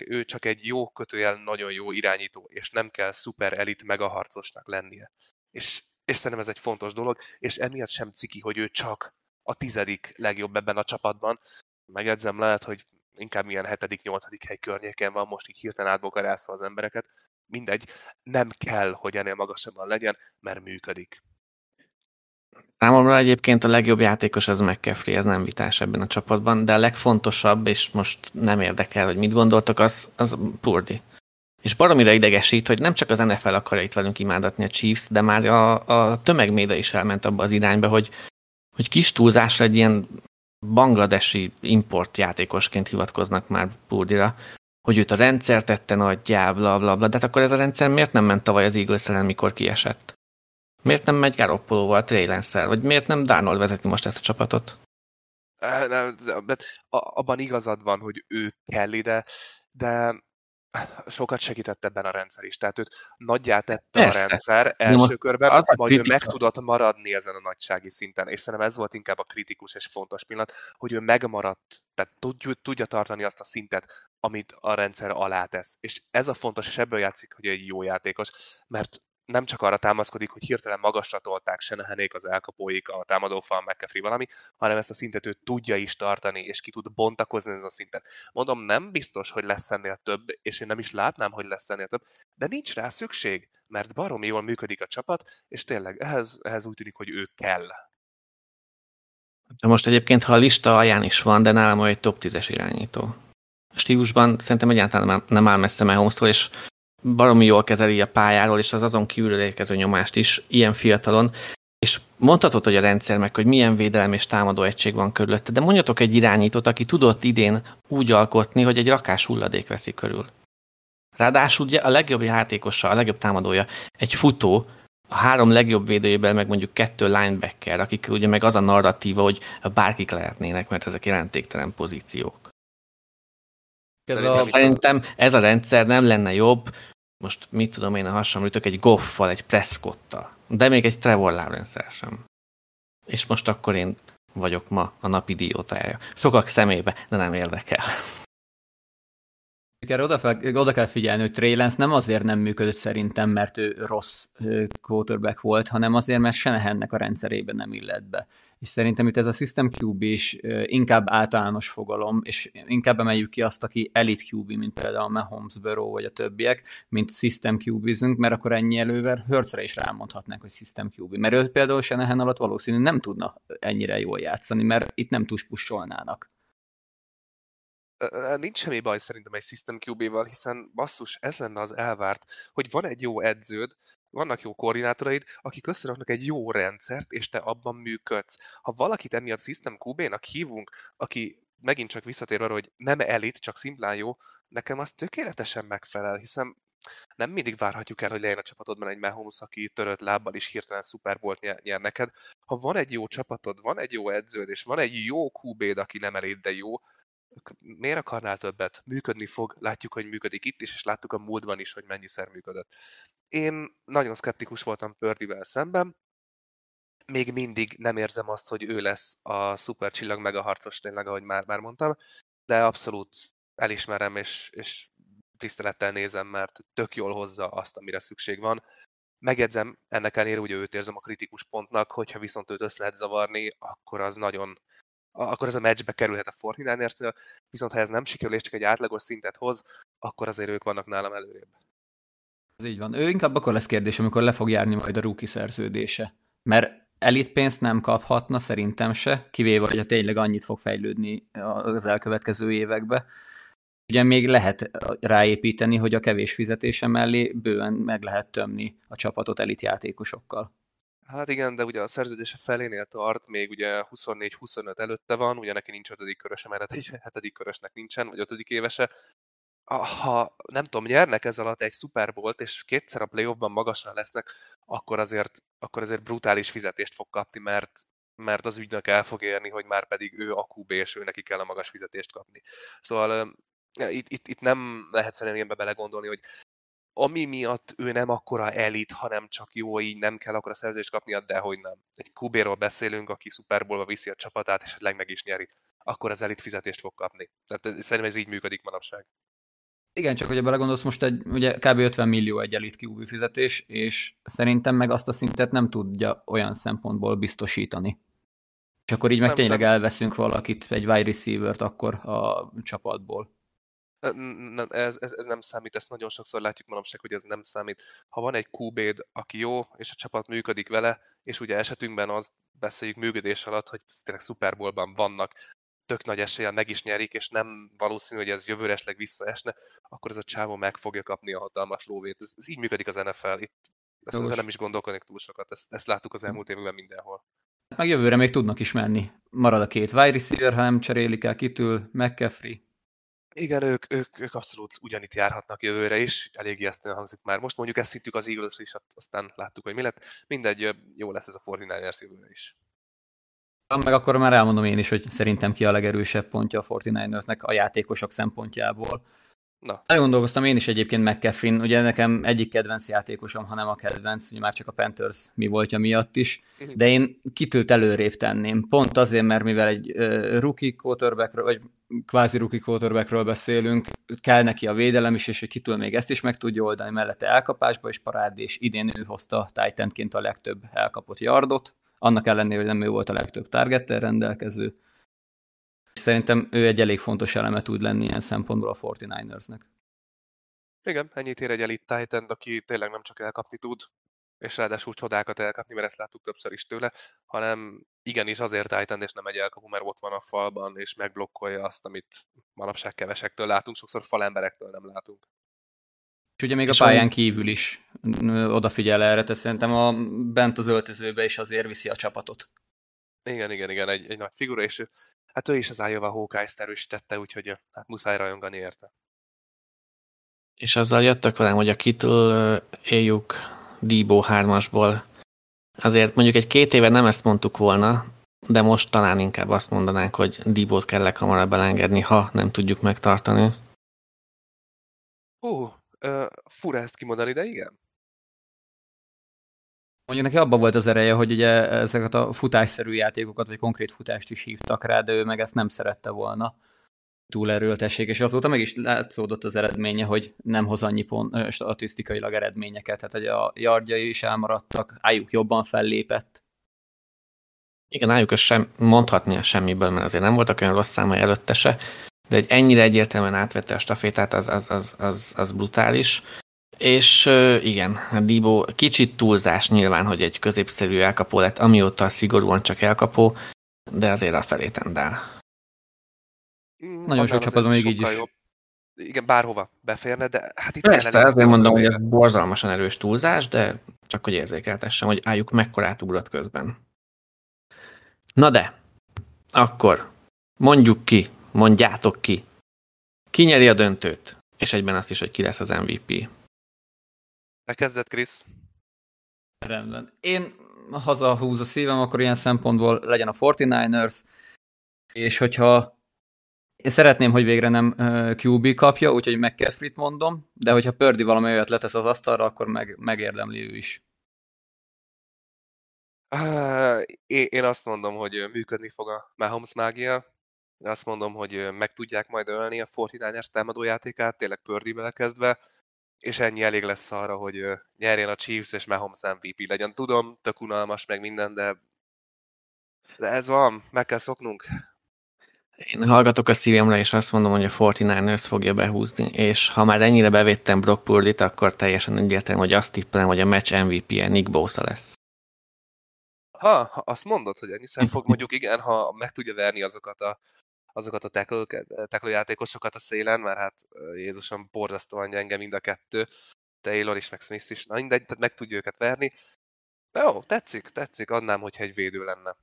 ő csak egy jó kötőjel, nagyon jó irányító, és nem kell szuper elit megaharcosnak lennie. És szerintem ez egy fontos dolog, és emiatt sem ciki, hogy ő csak a 10. legjobb ebben a csapatban. Megedzem, lehet, hogy inkább ilyen 7.-8. hely környéken van, most így hirtelen átbogarászva az embereket. Mindegy, nem kell, hogy ennél magasabban legyen, mert működik. Számomra egyébként a legjobb játékos az McCaffrey, ez nem vitás ebben a csapatban, de a legfontosabb, és most nem érdekel, hogy mit gondoltok, az Purdy. És baromira idegesít, hogy nem csak az NFL akarja itt velünk imádatni a Chiefs, de már a tömegmédia is elment abba az irányba, hogy kis túlzásra egy ilyen bangladesi importjátékosként hivatkoznak már Purdira, hogy őt a rendszer tette nagyjá, bla, bla, bla. De hát akkor ez a rendszer miért nem ment tavaly az Eagles ellen, mikor kiesett? Miért nem megy Garoppolóval, Trey Lance-szel? Vagy miért nem Darnold vezeti most ezt a csapatot? Abban igazad van, hogy ő kell ide, de sokat segített ebben a rendszer is. Tehát őt nagyjá tette a rendszer első körben, majd ő meg tudott maradni ezen a nagysági szinten. És szerintem ez volt inkább a kritikus és fontos pillanat, hogy ő megmaradt, tehát tudja tartani azt a szintet, amit a rendszer alá tesz. És ez a fontos, és ebből játszik, hogy egy jó játékos, mert nem csak arra támaszkodik, hogy hirtelen magasra tolták Shanahanék, az elkapóik, a támadófal, McCaffrey valami, hanem ezt a szintet ő tudja is tartani, és ki tud bontakozni ezen a szinten. Mondom, nem biztos, hogy lesz ennél több, és én nem is látnám, hogy lesz ennél több, de nincs rá szükség, mert baromi jól működik a csapat, és tényleg ehhez úgy tűnik, hogy ő kell. De most egyébként, ha a lista alján is van, de nálam olyan egy top 10-es irányító. A stílusban szerintem egyáltalán nem áll messze Mahomestól, és baromi jól kezeli a pályáról, és az azon kívül érkező nyomást is, ilyen fiatalon. És mondhatod, hogy a rendszer meg, hogy milyen védelem és támadó egység van körülötte, de mondjatok egy irányítót, aki tudott idén úgy alkotni, hogy egy rakás hulladék veszi körül. Ráadásul ugye a legjobb játékosa, a legjobb támadója egy futó, a három legjobb védőjében meg mondjuk 2 linebacker, akikkel ugye meg az a narratíva, hogy bárkik lehetnének, mert ezek jelentéktelen pozíciók. Szerintem ez a rendszer nem lenne jobb, most mit tudom én, a hasonlítok egy Goff-val, egy Prescott-tal, de még egy Trevor Lawrence sem. És most akkor én vagyok ma a napi idiótája. Sokak szemébe, de nem érdekel. Oda kell figyelni, hogy Trey Lance nem azért nem működött szerintem, mert ő rossz quarterback volt, hanem azért, mert Shanahannek a rendszerében nem illett be. És szerintem itt ez a System QB is inkább általános fogalom, és inkább emeljük ki azt, aki Elite QB, mint például a Mahomes, Burrow vagy a többiek, mint System QB-zünk, mert akkor ennyi elővel Hurtsre is rámondhatnánk, hogy System QB. Mert ő például Shanahan alatt valószínűleg nem tudna ennyire jól játszani, mert itt nem tuspussolnának. Nincs semmi baj szerintem egy System QB-val, hiszen basszus, ez lenne az elvárt, hogy van egy jó edződ, vannak jó koordinátoraid, akik összeraknak egy jó rendszert, és te abban működsz. Ha valakit emiatt System QB-nak hívunk, aki megint csak visszatér arra, hogy nem elit, csak szimplán jó, nekem az tökéletesen megfelel, hiszen nem mindig várhatjuk el, hogy legyen a csapatodban egy Mahomes, aki törött lábbal is hirtelen Super Bowl-t nyer neked. Ha van egy jó csapatod, van egy jó edződ, és van egy jó QB-d, aki nem elit, de jó, miért akarnál többet? Működni fog, látjuk, hogy működik itt is, és láttuk a múltban is, hogy mennyiszer működött. Én nagyon szkeptikus voltam Purdyvel szemben, még mindig nem érzem azt, hogy ő lesz a szuper csillag megaharcos, tényleg, ahogy már mondtam, de abszolút elismerem, és tisztelettel nézem, mert tök jól hozza azt, amire szükség van. Megjegyzem, ennek ellenére ugye őt érzem a kritikus pontnak, hogyha viszont őt össze lehet zavarni, akkor az nagyon... akkor ez a meccsbe kerülhet a 49ers-nél, viszont ha ez nem sikerül, és csak egy átlagos szintet hoz, akkor azért ők vannak nálam előrébb. Ez így van. Ő inkább akkor lesz kérdés, amikor le fog járni majd a rookie szerződése. Mert elit pénzt nem kaphatna, szerintem se, kivéve, hogy tényleg annyit fog fejlődni az elkövetkező évekbe. Ugye még lehet ráépíteni, hogy a kevés fizetése mellé bőven meg lehet tömni a csapatot elit játékosokkal. Hát igen, de ugye a szerződése felénél tart, még ugye 24-25 előtte van, ugye neki nincs 5. köröse, mert egy 7. körösnek nincsen, vagy 5. évese. Ha nem tudom, nyernek ez alatt egy Super Bowl-t, és kétszer a playoffban magasan lesznek, akkor azért brutális fizetést fog kapni, mert az ügynök el fog érni, hogy már pedig ő a QB, és ő neki kell a magas fizetést kapni. Szóval itt nem lehet szerintem ilyenbe belegondolni, hogy ami miatt ő nem akkora elit, hanem csak jó, így nem kell akkora szerződést kapnia, dehogy nem. Egy QB-ról beszélünk, aki Super Bowlba viszi a csapatát, és esetleg meg is nyeri. Akkor az elit fizetést fog kapni. Tehát szerintem ez így működik manapság. Igen, csak hogyha belegondolsz, most ugye kb. 50 millió egy elit QB fizetés, és szerintem meg azt a szintet nem tudja olyan szempontból biztosítani. És akkor így meg nem tényleg sem. Elveszünk valakit, egy wide receivert akkor a csapatból. Ez nem számít, ezt nagyon sokszor látjuk manapság, hogy ez nem számít. Ha van egy QB-d, aki jó, és a csapat működik vele, és ugye esetünkben azt beszéljük működés alatt, hogy tényleg Super Bowl-ban vannak, tök nagy eséllyel meg is nyerik, és nem valószínű, hogy ez jövőre esetleg visszaesne, akkor ez a csávó meg fogja kapni a hatalmas lóvét. Ez így működik az NFL. Itt ezzel nem is gondolkodik túl sokat. Ezt láttuk az elmúlt években mindenhol. Meg jövőre még tudnak is menni. Marad a két wide receiver, ha nem cserélik el, kitől, McCaffrey. Igen, ők abszolút ugyanitt járhatnak jövőre is, elég ijesztően hangzik már. Most mondjuk ezt hittük az Eagles-re is, aztán láttuk, hogy mi lett. Mindegy, jó lesz ez a 49ers jövőre is. Meg akkor már elmondom én is, hogy szerintem ki a legerősebb pontja a 49ersnek a játékosok szempontjából. Na. Elgondolkoztam én is egyébként McCaffrey-n, ugye nekem egyik kedvenc játékosom, ha nem a kedvenc, ugye már csak a Panthers mi voltja miatt is, de én kitült előrébb tenném. Pont azért, mert mivel egy rookie quarterbackről, vagy kvázi rookie quarterbackről beszélünk, kell neki a védelem is, és hogy kitől még ezt is meg tudja oldani, mellette elkapásba és parád, és idén ő hozta Titanként a legtöbb elkapott yardot, annak ellenére, hogy nem ő volt a legtöbb targettel rendelkező. Szerintem ő egy elég fontos eleme tud lenni ilyen szempontból a 49ersnek. Igen, ennyit ér egy elite titan, aki tényleg nem csak elkapni tud, és ráadásul csodákat elkapni, mert ezt láttuk többször is tőle, hanem igenis azért titan, és nem egy elkapó, mert ott van a falban, és megblokkolja azt, amit manapság kevesektől látunk, sokszor falemberektől nem látunk. És ugye még és a pályán kívül is odafigyel erre, tehát szerintem bent az öltözőbe is azért viszi a csapatot. Igen, egy nagy figura, és hát ő is az Iowa Hawkeyes-t erősítette, úgyhogy hát muszáj rajongani érte. És azzal jöttök velem, hogy a Kittle éljük Deebo 3-asból. Azért mondjuk egy 2 éve nem ezt mondtuk volna, de most talán inkább azt mondanánk, hogy Deebo-t kell leghamarabb elengedni, ha nem tudjuk megtartani. Fura ezt kimondani, de igen. Mondjuk neki abban volt az ereje, hogy ugye ezeket a futásszerű játékokat, vagy konkrét futást is hívtak rá, de ő meg ezt nem szerette volna. Túlerőltessék, és azóta meg is látszódott az eredménye, hogy nem hoz annyi pont, statisztikailag eredményeket, tehát hogy a yardjai is elmaradtak, Ayuk jobban fellépett. Igen, Ayuk ezt sem mondhatni a semmiből, mert azért nem voltak olyan rossz számai előtte se, de hogy ennyire egyértelműen átvette a stafétát, az brutális. És igen, Deebo kicsit túlzás nyilván, hogy egy középszerű elkapó lett, amióta szigorúan csak elkapó, de azért a felé tendál. Nagyon sok csapatban még így is. Jobb. Igen, bárhova beférne, de hát itt... Persze, azért mondom, hogy ez borzalmasan erős túlzás, de csak hogy érzékeltessem, hogy álljuk mekkorát ugrott közben. Na de, akkor mondjátok ki, ki nyeri a döntőt, és egyben azt is, hogy ki lesz az MVP. Elkezdett, Krisz? Rendben. Én hazahúz a szívem, akkor ilyen szempontból legyen a 49ers, és hogyha én szeretném, hogy végre nem QB kapja, úgyhogy McCaffrey-t mondom, de hogyha Purdy valami olyat letesz az asztalra, akkor megérdemli ő is. Én azt mondom, hogy működni fog a Mahomes mágia. Én azt mondom, hogy meg tudják majd ölni a 49ers támadójátékát, tényleg Purdy-vel kezdve, és ennyi elég lesz arra, hogy nyerjen a Chiefs, és Mahomes MVP legyen. Tudom, tök unalmas, meg minden, de ez van, meg kell szoknunk. Én hallgatok a szívemre, és azt mondom, hogy a 49ers fogja behúzni, és ha már ennyire bevédtem Brock Purdyt, akkor teljesen egyértelmű, hogy azt tippelem, hogy a meccs MVP-je Nick Bosa lesz. Ha azt mondod, hogy ennyi szem fog, mondjuk igen, ha meg tudja verni azokat a tackle játékosokat a szélen, mert hát Jézusom borzasztóan gyenge mind a kettő, Taylor is, meg Smith is, na mindegy, tehát meg tudja őket verni. Jó, tetszik, adnám, hogyha egy védő lenne.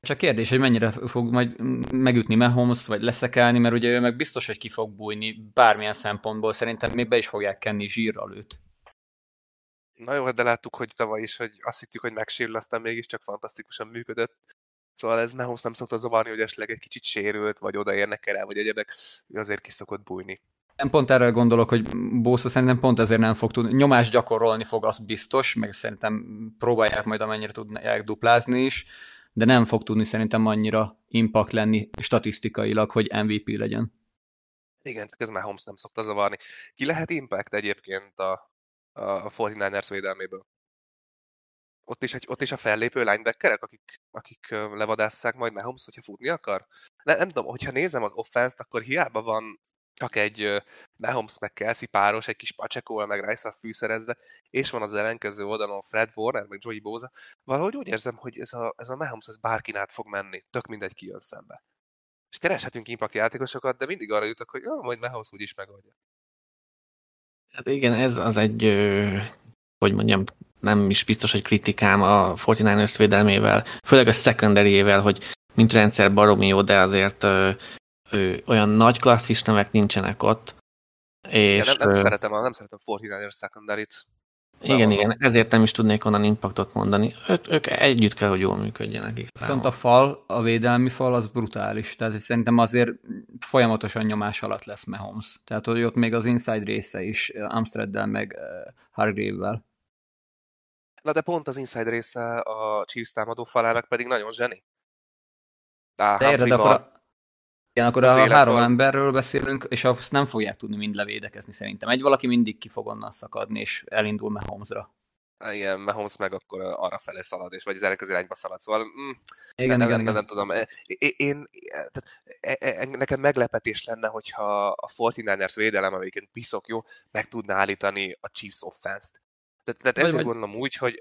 Csak kérdés, hogy mennyire fog majd megütni Mahomes-t, vagy leszekálni, mert ugye ő meg biztos, hogy ki fog bújni bármilyen szempontból, szerintem még be is fogják kenni zsírral őt. Na jó, de láttuk, hogy tavaly is, hogy azt hittük, hogy megsérül, aztán mégiscsak fantasztikusan működött. Szóval ez Mahomes nem szokta zavarni, hogy esetleg egy kicsit sérült, vagy odaérnek el, vagy egyebek, azért ki szokott bújni. Én pont erre gondolok, hogy Bosa szerintem pont ezért nem fog tudni. Nyomást gyakorolni fog, az biztos, meg szerintem próbálják majd amennyire tudják duplázni is, de nem fog tudni szerintem annyira impact lenni statisztikailag, hogy MVP legyen. Igen, csak ez Mahomes nem szokta zavarni. Ki lehet impact egyébként a 49ers védelméből? Ott is a fellépő linebackerek, akik levadásszák majd Mahomes, hogyha futni akar? Nem tudom, hogyha nézem az offense-t, akkor hiába van csak egy Mahomes meg Kelce páros, egy kis Pacheco meg Rice-val fűszerezve, és van az ellenkező oldalon Fred Warner, meg Joey Bosa, valahogy úgy érzem, hogy ez a Mahomes, ez bárkin át fog menni, tök mindegy ki jön szembe. és kereshetünk impact játékosokat, de mindig arra jutok, hogy majd Mahomes úgy is megoldja. Hát igen, ez az egy, hogy mondjam, nem is biztos, hogy kritikám a 49ers védelmével, főleg a secondary-ével, hogy mint rendszer baromi jó, de azért olyan nagy klasszis nevek nincsenek ott. És ja, nem szeretem 49ers secondary-t. Igen, ezért nem is tudnék onnan impactot mondani. Ők együtt kell, hogy jól működjenek. Viszont a fal, a védelmi fal az brutális, tehát szerintem azért folyamatosan nyomás alatt lesz Mahomes. Tehát hogy ott még az inside része is, Amstereddel meg Hargrave-vel. Na de pont az inside része a Chiefs támadó falának pedig nagyon zseni. Igen, akkor a három emberről beszélünk, és azt nem fogják tudni mind levédekezni szerintem. Egy valaki mindig ki fog onnan szakadni, és elindul Mahomesra. Igen, Mahomes meg akkor arra felé szalad, és vagy az elkező irányba szalad, szóval... Nem tudom. Nekem meglepetés lenne, hogyha a 49ers védelem, amelyiként piszok jó, meg tudná állítani a Chiefs offense-t. Tehát ezért gondolom úgy, hogy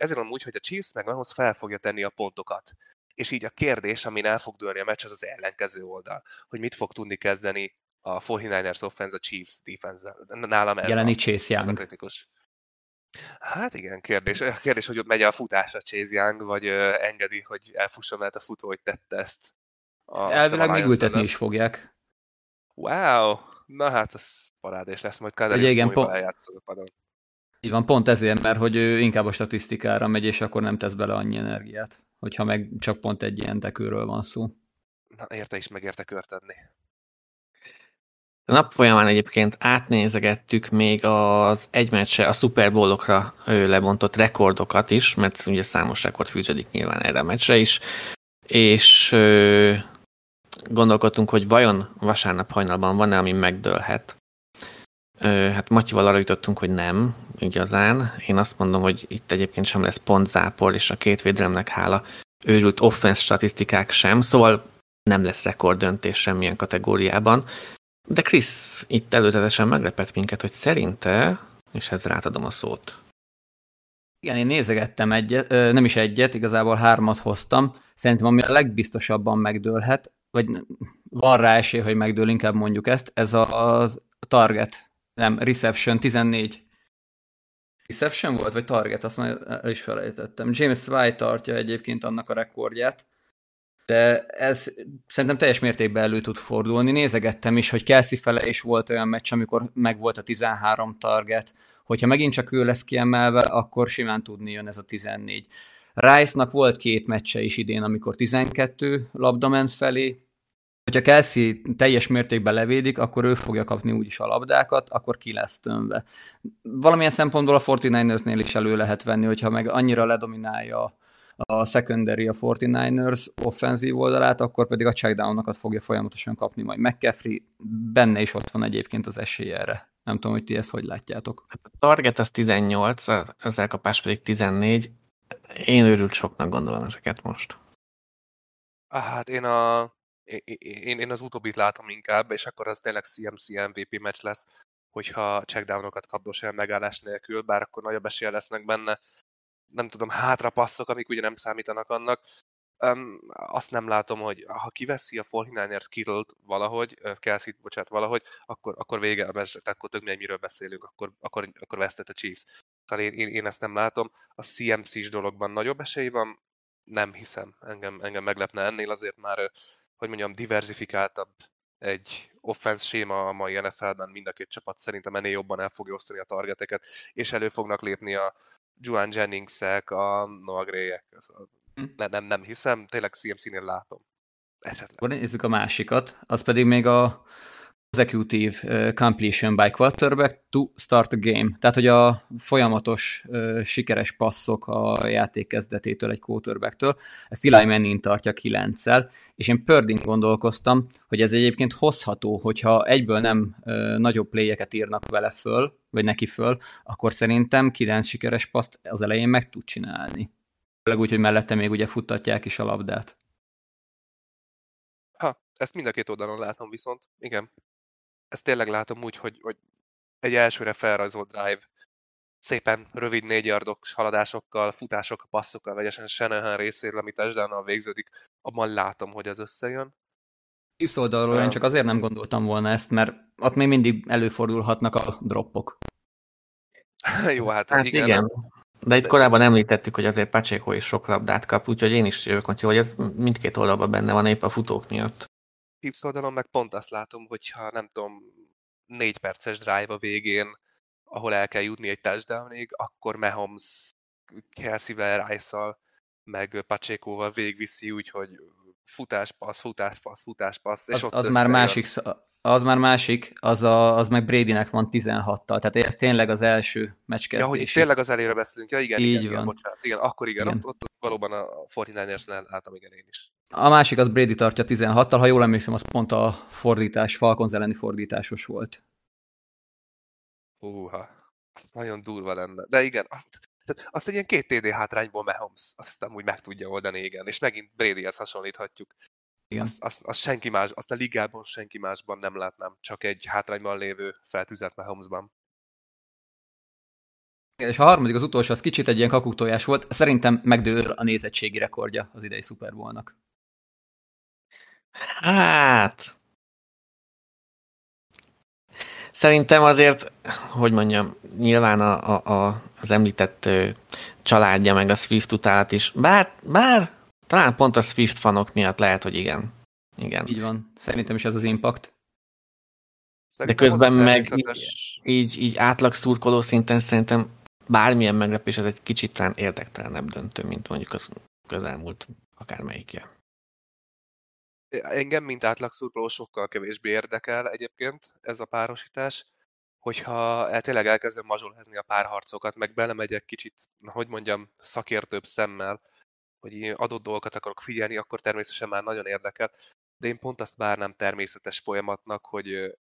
a Chiefs meg Mahomes fel fogja tenni a pontokat. És így a kérdés, amin el fog dőlni a meccs, az az ellenkező oldal, hogy mit fog tudni kezdeni a 49ers offense, a Chiefs defense, nálam ez jeleni Chase Young. Kritikus. Hát igen, kérdés, hogy ott megy a futásra Chase Young, vagy engedi, hogy elfusson, mert a futó, hogy tette ezt. Elvileg még ültetni is fogják. Wow! Na hát, ez parádés lesz, majd Kadarius Toneyval eljátszol a padon. Így van, pont ezért, mert hogy ő inkább a statisztikára megy, és akkor nem tesz bele annyi energiát, hogyha meg csak pont egy ilyen tekőről van szó. Na, érte is megérte körtedni. A nap folyamán egyébként átnézegettük még az egy meccse, a Super Bowl-okra lebontott rekordokat is, mert ugye számos rekord fűződik nyilván erre a meccsre is, és gondolkodtunk, hogy vajon vasárnap hajnalban van-e, ami megdőlhet. Hát Matyival arra jutottunk, hogy nem igazán. Én azt mondom, hogy itt egyébként sem lesz pontzápor, és a két védelemnek hála őrült offense statisztikák sem, szóval nem lesz rekorddöntés semmilyen kategóriában. De Krisz itt előzetesen meglepett minket, hogy szerinte, és ezzel átadom a szót. Igen, én nézegettem egyet, nem is egyet, igazából 3-at hoztam. Szerintem ami a legbiztosabban megdőlhet, vagy van rá esély, hogy megdől, inkább mondjuk ezt, ez az target. Nem, reception, 14. Reception volt, vagy target, azt már el is felejtettem. James White tartja egyébként annak a rekordját, de ez szerintem teljes mértékben elő tud fordulni. Nézegettem is, hogy Kelce fele is volt olyan meccs, amikor megvolt a 13 target. Hogyha megint csak ő lesz kiemelve, akkor simán tudni jön ez a 14. Rice-nak volt két meccse is idén, amikor 12 labda ment felé. Hogyha Kelce teljes mértékben levédik, akkor ő fogja kapni úgyis a labdákat, akkor ki lesz tömve. Valamilyen szempontból a 49ersnél is elő lehet venni, hogyha meg annyira ledominálja a secondary, a 49ers offenzív oldalát, akkor pedig a checkdownokat fogja folyamatosan kapni majd McCaffrey. Benne is ott van egyébként az esély erre. Nem tudom, hogy ti ezt hogy látjátok. A target az 18, az elkapás pedig 14. Én őrült soknak gondolom ezeket most. Hát Én az utóbbit látom inkább, és akkor az tényleg CMC-MVP meccs lesz, hogyha checkdownokat kapdos el megállás nélkül, bár akkor nagyobb esélye lesznek benne, nem tudom, hátra passzok, amik ugye nem számítanak annak. Azt nem látom, hogy ha kiveszi a 49ers Kittle-t valahogy, Kelce-t, bocsánat, valahogy, akkor vége a meccs, akkor tök mindegy, miről beszélünk, akkor vesztett a Chiefs. Szóval én ezt nem látom. A CMC-s dologban nagyobb esély van, nem hiszem, engem meglepne ennél, azért már hogy mondjam, diverzifikáltabb egy offense séma a mai NFL-ben, mind a két csapat szerintem ennél jobban el fogja osztani a targeteket, és elő fognak lépni a Juwan Jennings-ek, a Noah Gray-ek. Nem hiszem, tényleg CMC-nél látom. Esetleg. Nézzük a másikat, az pedig még a executive completion by quarterback to start a game. Tehát, hogy a folyamatos sikeres passzok a játék kezdetétől egy quarterbacktől, ezt Eli Manning tartja 9-szel, és én Purdyn gondolkoztam, hogy ez egyébként hozható, hogyha egyből nem nagyobb playeket írnak vele föl, vagy neki föl, akkor szerintem 9 sikeres paszt az elején meg tud csinálni. Főleg úgy, hogy mellette még ugye futtatják is a labdát. Ezt mind a két oldalon látom viszont, igen. Ezt tényleg látom úgy, hogy egy elsőre felrajzolt drive szépen rövid 4 yardok haladásokkal, futásokkal, passzokkal, vegyesen Shanahan részéről, amit touchdownnal végződik, abban látom, hogy az összejön. Y-oldalról én csak azért nem gondoltam volna ezt, mert ott még mindig előfordulhatnak a droppok. Jó, hát igen. De itt korábban említettük, hogy azért Pacheco is sok labdát kap, úgyhogy én is jövök, hogy ez mindkét oldalban benne van épp a futók miatt. Y oldalon meg pont azt látom, hogyha nem tudom, 4 perces drive a végén, ahol el kell jutni egy touchdownig, akkor Mahomes Kelce-vel, Rice-szal, meg Pacheco-val végviszi, úgyhogy futás, passz. És az már másik, az meg Bradynek van 16-tal, tehát ez tényleg az első meccskezdési. Ja, hogy tényleg az elejére beszélünk, ja igen, bocsánat, igen, akkor igen. Ott valóban a 49ers-nél álltam, igen, én is. A másik az Brady tartja 16-tal, ha jól emlékszem, az pont a fordítás, Falcons elleni fordításos volt. Húha, nagyon durva lenne, de igen, azt egy ilyen 2 TD hátrányból Mahomes, azt amúgy meg tudja oldani, igen, és megint Bradyhez hasonlíthatjuk. Igen. Azt a ligában senki másban nem látnám, csak egy hátrányban lévő feltűzett Mahomesban. És a harmadik, az utolsó, az kicsit egy ilyen kakuktojás volt, szerintem megdől a nézettségi rekordja az idei Super Bowl-nak. Hát... Szerintem azért, hogy mondjam, nyilván az említett családja meg a Swift utálat is, bár talán pont a Swift fanok miatt lehet, hogy igen. Igen. Így van. Szerintem is ez az impact. Szerintem de közben meg így átlag szurkoló szinten szerintem bármilyen meglepés, ez egy kicsit talán érdektelenebb döntő, mint mondjuk az közelmúlt akármelyikje. Engem, mint átlagszurkoló, sokkal kevésbé érdekel egyébként ez a párosítás, hogyha tényleg elkezdem mazsolhezni a párharcokat, meg belemegyek kicsit, hogy mondjam, szakértőbb szemmel, hogy adott dolgokat akarok figyelni, akkor természetesen már nagyon érdekel, de én pont azt várnám természetes folyamatnak, hogy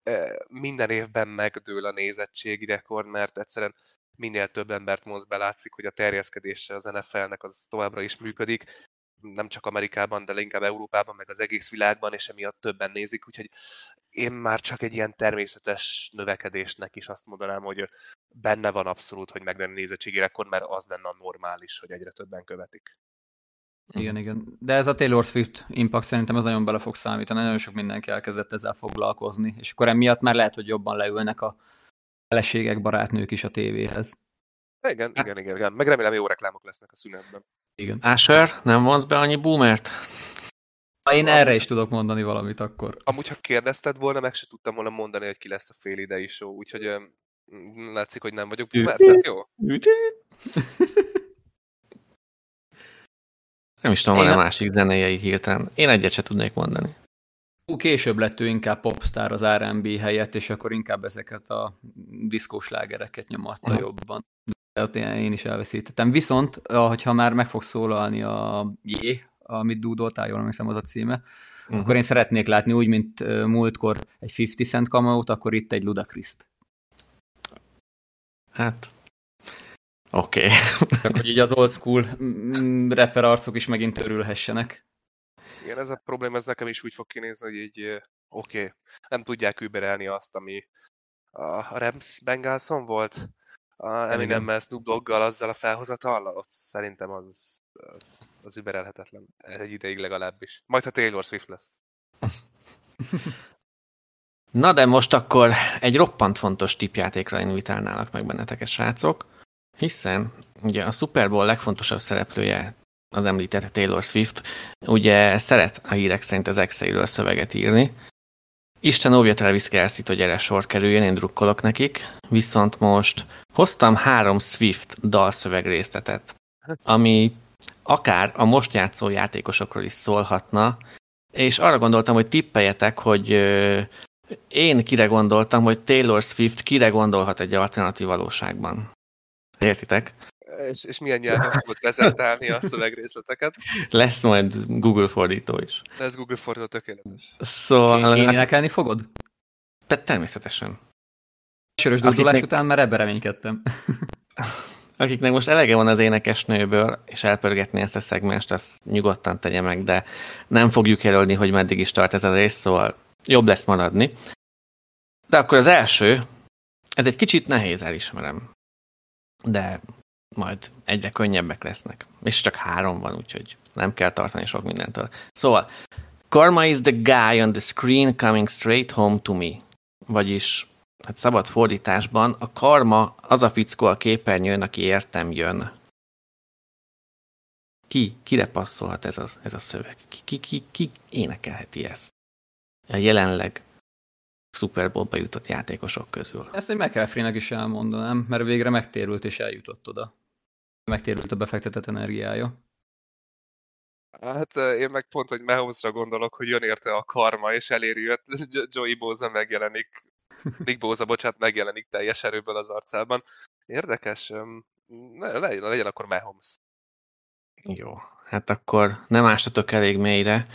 minden évben megdől a nézettségi rekord, mert egyszerűen minél több embert vonz be, látszik, hogy a terjeszkedése az NFL-nek az továbbra is működik, nem csak Amerikában, de inkább Európában, meg az egész világban, és emiatt többen nézik, úgyhogy én már csak egy ilyen természetes növekedésnek is azt mondanám, hogy benne van abszolút, hogy megnő a nézettségi rekord, mert az lenne a normális, hogy egyre többen követik. Igen. De ez a Taylor Swift impact szerintem ez nagyon bele fog számítani, nagyon sok mindenki elkezdett ezzel foglalkozni, és akkor emiatt már lehet, hogy jobban leülnek a feleségek, barátnők is a tévéhez. Igen. Meg remélem, jó reklámok lesznek a szünetben. Igen. Usher, nem vonz be annyi boomert? Én erre is tudok mondani valamit akkor. Amúgy, ha kérdezted volna, meg se tudtam volna mondani, hogy ki lesz a félidei show, úgyhogy látszik, hogy nem vagyok boomer, tehát jó? Nem is tudom, van a másik zenéjei hirtelen. Én egyet se tudnék mondani. Később lett ő inkább popstar az R&B helyett, és akkor inkább ezeket a diszkós slágereket nyomatta jobban. Én is elveszítettem. Viszont, ha már meg fog szólalni a J, amit dúdoltál, jól emlékszem, az a címe, akkor én szeretnék látni úgy, mint múltkor egy 50 Cent cameót, akkor itt egy Ludacris-t. Hát... Oké. Okay. Hogy így az old school rapper arcok is megint örülhessenek. Igen, ez a probléma, ez nekem is úgy fog kinézni, hogy így oké, nem tudják überelni azt, ami a Rams Bengalson volt, Eminemmel, Snoop Dogggal, azzal a felhozatallal, ott szerintem az überelhetetlen. Egy ideig legalábbis. Majd, ha Taylor Swift lesz. Na de most akkor egy roppant fontos tippjátékra invitálnálak meg benneteket, srácok, hiszen ugye a Super Bowl legfontosabb szereplője az említett Taylor Swift, ugye szeret a hírek szerint az ex-eiről szöveget írni. Isten óvja Travis Kelce-t, hogy erre sor kerüljön, én drukkolok nekik, viszont most hoztam 3 Swift dalszöveg részletet, ami akár a most játszó játékosokról is szólhatna, és arra gondoltam, hogy tippeljetek, hogy én kire gondoltam, hogy Taylor Swift kire gondolhat egy alternatív valóságban. Értitek? És milyen nyelven fogod prezentálni a szövegrészleteket? Lesz majd Google fordító is. Lesz Google fordító, tökéletes. Szóval... Én énekelni fogod? Természetesen. Sörös dúdulás után már ebben reménykedtem. Akiknek most elege van az énekesnőből, és elpörgetni ezt a szegmest, azt nyugodtan tegye meg, de nem fogjuk jelölni, hogy meddig is tart ez a rész, szóval jobb lesz maradni. De akkor az első, ez egy kicsit nehéz, elismerem. De majd egyre könnyebbek lesznek. És csak 3 van, úgyhogy nem kell tartani sok mindentől. Szóval, Karma is the guy on the screen coming straight home to me. Vagyis, hát szabad fordításban, a karma az a fickó a képernyőn, aki értem jön. Kire passzolhat ez a szöveg? Ki énekelheti ezt? A jelenleg Super Bowlba jutott játékosok közül. Ezt egy McCaffreynek is elmondanám, mert végre megtérült és eljutott oda. Megtérült a befektetett energiája. Hát én meg pont, hogy Mahomesra gondolok, hogy jön érte a karma, és eléri őt. Joey Bosa megjelenik, Nick Bosa, bocsánat, megjelenik teljes erőből az arcában. Érdekes, legyen akkor Mahomes. Jó, hát akkor nem ástatok elég mélyre.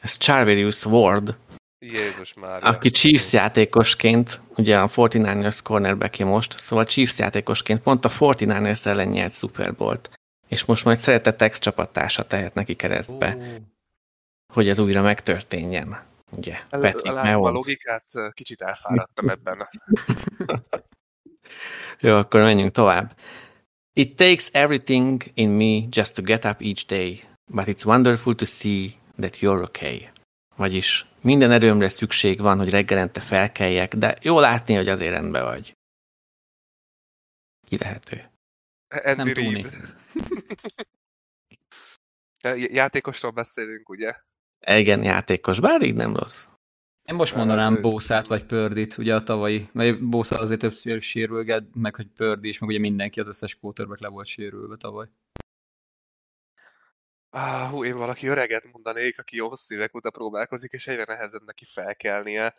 Ez Charverius Ward, Jézus Mária, aki Chiefs játékosként, ugye a 49ers cornerback-i most, szóval Chiefs játékosként pont a 49ers ellen nyert Super Bowl-t. És most majd szeretett ex-csapattársa tehet neki keresztbe, hogy ez újra megtörténjen. Ugye, Patrick Mahomes. A logikát kicsit elfáradtam ebben. Jó, akkor menjünk tovább. It takes everything in me just to get up each day, but it's wonderful to see that you're okay. Vagyis minden erőmre szükség van, hogy reggelente felkeljek, de jó látni, hogy azért rendben vagy. Ki lehető? Andy Reid. Játékosról beszélünk, ugye? Igen, játékos, bár így nem rossz. Én most mondanám Bosát vagy Purdyt, ugye a tavalyi, mert Bosa azért többször sérülget, meg hogy Purdy is, meg ugye mindenki, az összes quarterback le volt sérülve tavaly. Hú, én valaki öreget mondanék, aki jó hosszú évek óta próbálkozik, és egyre nehezebb neki felkelnie.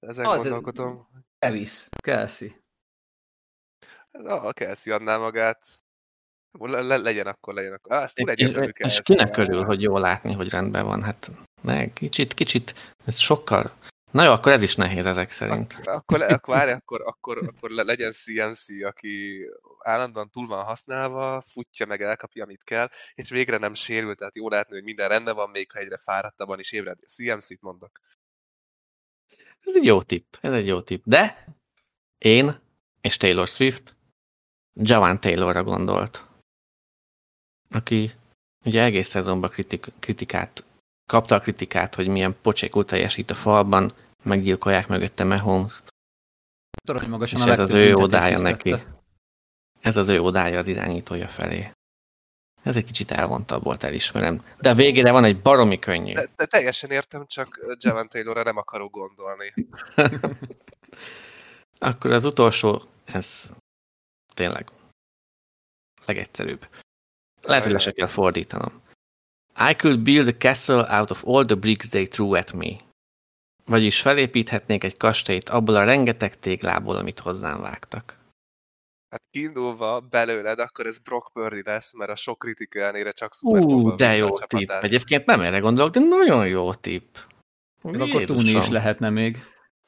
Ezen gondolkodom. Travis Kelce. Kelce adná magát. Legyen akkor. És kinek körül, hogy jól látni, hogy rendben van? Hát ne, kicsit, ez sokkal... Na jó, akkor ez is nehéz ezek szerint. Akkor legyen CMC, aki állandóan túl van használva, futja meg, elkapja, amit kell, és végre nem sérül, tehát jól látni, hogy minden rendben van, még ha egyre fáradtabban is ébred. CMC-t mondok. Ez egy jó tipp. De én és Taylor Swift Jawan Taylorra gondolt, aki ugye egész szezonban kapta a kritikát, hogy milyen pocsékul teljesít a falban, meggyilkolják mögötte Mahomes-t. És ez az ő ódája neki. Ez az ő ódája az irányítója felé. Ez egy kicsit elvontabb volt, elismerem. De a végére van egy baromi könnyű. De teljesen értem, csak Jawan Taylorra nem akarok gondolni. Akkor az utolsó, ez tényleg legegyszerűbb. Lehet, hogy le se kell fordítanom. I could build a castle out of all the bricks they threw at me. Vagyis felépíthetnék egy kastélyt abból a rengeteg téglából, amit hozzám vágtak. Hát kiindulva belőled, akkor ez Brock Purdy lesz, mert a sok kritika ellenére csak szuperból. De jó tipp. Egyébként nem erre gondolok, de nagyon jó tipp. Még akkor Toney is lehetne még.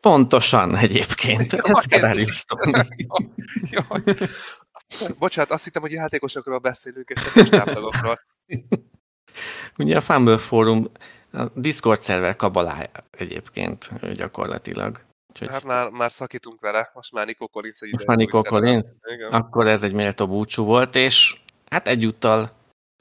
Pontosan egyébként. Ez Kadarius Toney. Bocsánat, azt hittem, hogy játékosokról beszélünk, és nem táblagokról. Ugye a Fumble Forum a Discord szerver kabalája egyébként gyakorlatilag. Úgyhogy... Hát már szakítunk vele, most már Nico Collins. Most már Nico Collins? Akkor ez egy méltó búcsú volt, és hát egyúttal,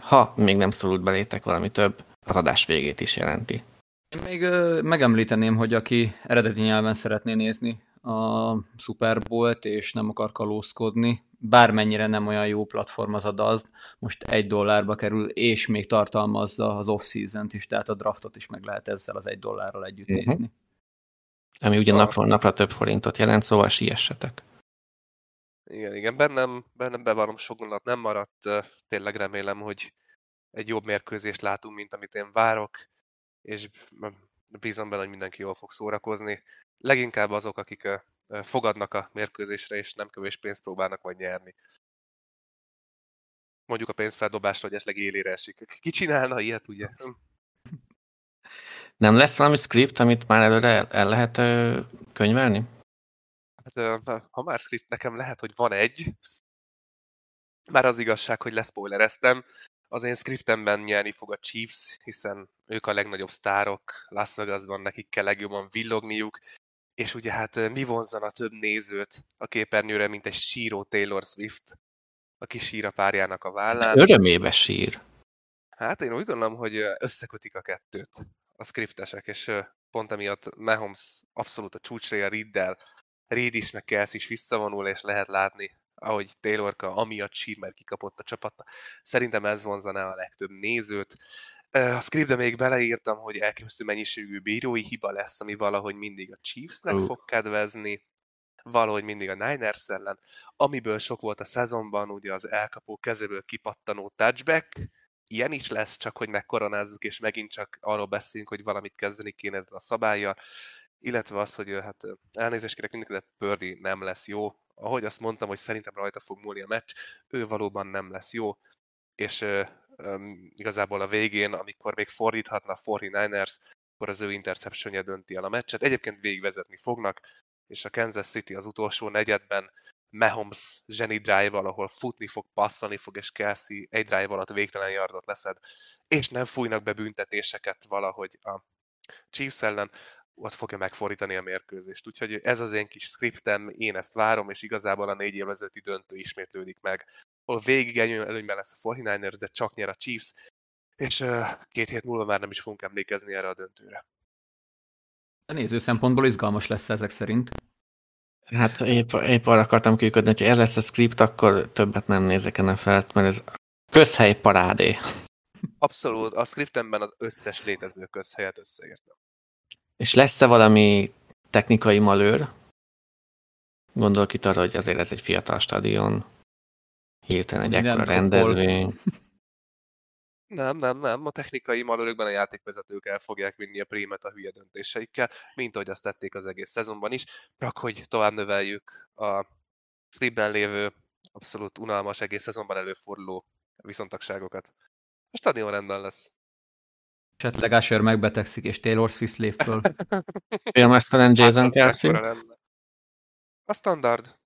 ha még nem szólult belétek valami több, az adás végét is jelenti. Én még megemlíteném, hogy aki eredeti nyelven szeretné nézni a Super Bowl-t, és nem akar kalózkodni, bármennyire nem olyan jó platform az a DAZD, most $1 kerül, és még tartalmazza az off-season-t is, tehát a draftot is meg lehet ezzel az $1 együtt nézni. Ami ugye napra több forintot jelent, szóval siessetek. Igen, bennem bevallom, sok gondolat nem maradt, tényleg remélem, hogy egy jobb mérkőzést látunk, mint amit én várok, és bízom benne, hogy mindenki jól fog szórakozni. Leginkább azok, akik fogadnak a mérkőzésre, és nem kevés pénzt próbálnak majd nyerni. Mondjuk a pénzfeldobásra, hogy esetleg élére esik. Ki csinálna ilyet, ugye? Nem lesz valami script, amit már előre el lehet könyvelni? Hát, ha már script, nekem lehet, hogy van egy. Már az igazság, hogy leszpoilereztem. Az én scriptemben nyerni fog a Chiefs, hiszen ők a legnagyobb sztárok, Las Vegasban nekik kell legjobban villogniuk, és ugye hát mi vonzana több nézőt a képernyőre, mint egy síró Taylor Swift, aki sír a párjának a vállán. Örömébe sír. Hát én úgy gondolom, hogy összekötik a kettőt. a scriptesek, és pont emiatt Mahomes abszolút a csúcsra, a Reiddel, Reid is, meg Kelce is visszavonul, és lehet látni, ahogy Taylorka amiatt sír, mert kikapott a csapata. Szerintem ez vonzaná a legtöbb nézőt. A scriptbe még beleírtam, hogy elképesztő mennyiségű bírói hiba lesz, ami valahogy mindig a Chiefsnek fog kedvezni, valahogy mindig a Niners ellen, amiből sok volt a szezonban, ugye az elkapó kezéből kipattanó touchback, ilyen is lesz, csak hogy megkoronázzuk, és megint csak arról beszélünk, hogy valamit kezdeni kéne ezzel a szabállyal, illetve az, hogy hát elnézést kérek mindenki, de Purdy nem lesz jó. Ahogy azt mondtam, hogy szerintem rajta fog múlni a meccs, ő valóban nem lesz jó, és igazából a végén, amikor még fordíthatna a 49ers, akkor az ő interceptionje dönti el a meccset. Egyébként végigvezetni fognak, és a Kansas City az utolsó negyedben Mahomes zseni drive-val, ahol futni fog, passzani fog, és Kelce egy drive alatt végtelen yardot leszed, és nem fújnak be büntetéseket valahogy a Chiefs ellen, ott fogja megfordítani a mérkőzést. Úgyhogy ez az én kis scriptem, én ezt várom, és igazából a 4 élvezeti döntő ismétlődik meg, ahol végig előnyben lesz a 49ers, de csak nyer a Chiefs, és 2 hét múlva már nem is fogunk emlékezni erre a döntőre. A néző szempontból izgalmas lesz ezek szerint. Hát épp arra akartam kikötni, hogyha ez lesz a script, akkor többet nem nézek ennek felett, mert ez közhely parádé. Abszolút, a scriptemben az összes létező közhelyet összeértem. És lesz-e valami technikai malőr? Gondolok itt arra, hogy azért ez egy fiatal stadion. Hirtelen egy ekkora rendezvény. Nem. A technikai malőrökben a játékvezetők el fogják vinni a prímet a hülye döntéseikkel, mint ahogy azt tették az egész szezonban is, csak hogy tovább növeljük a scriptben lévő, abszolút unalmas, egész szezonban előforduló viszontagságokat. A stadion rendben lesz. Esetleg Usher megbetegszik, és Taylor Swift lép föl. Filmesztelen Jason Kelce. A standard.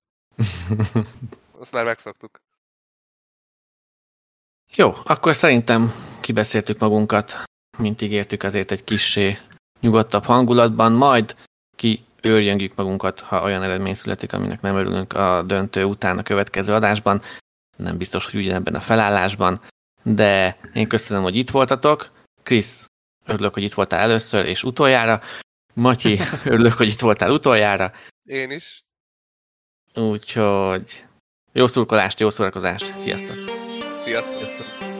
Azt már megszoktuk. Jó, akkor szerintem kibeszéltük magunkat, mint ígértük, azért egy kissé nyugodtabb hangulatban, majd kiőrjöngjük magunkat, ha olyan eredmény születik, aminek nem örülünk a döntő után a következő adásban. Nem biztos, hogy ugyanebben a felállásban, de én köszönöm, hogy itt voltatok. Krisz, örülök, hogy itt voltál először és utoljára. Matyi, örülök, hogy itt voltál utoljára. Én is. Úgyhogy jó szurkolást, jó szórakozást. Sziasztok! Sziasztok!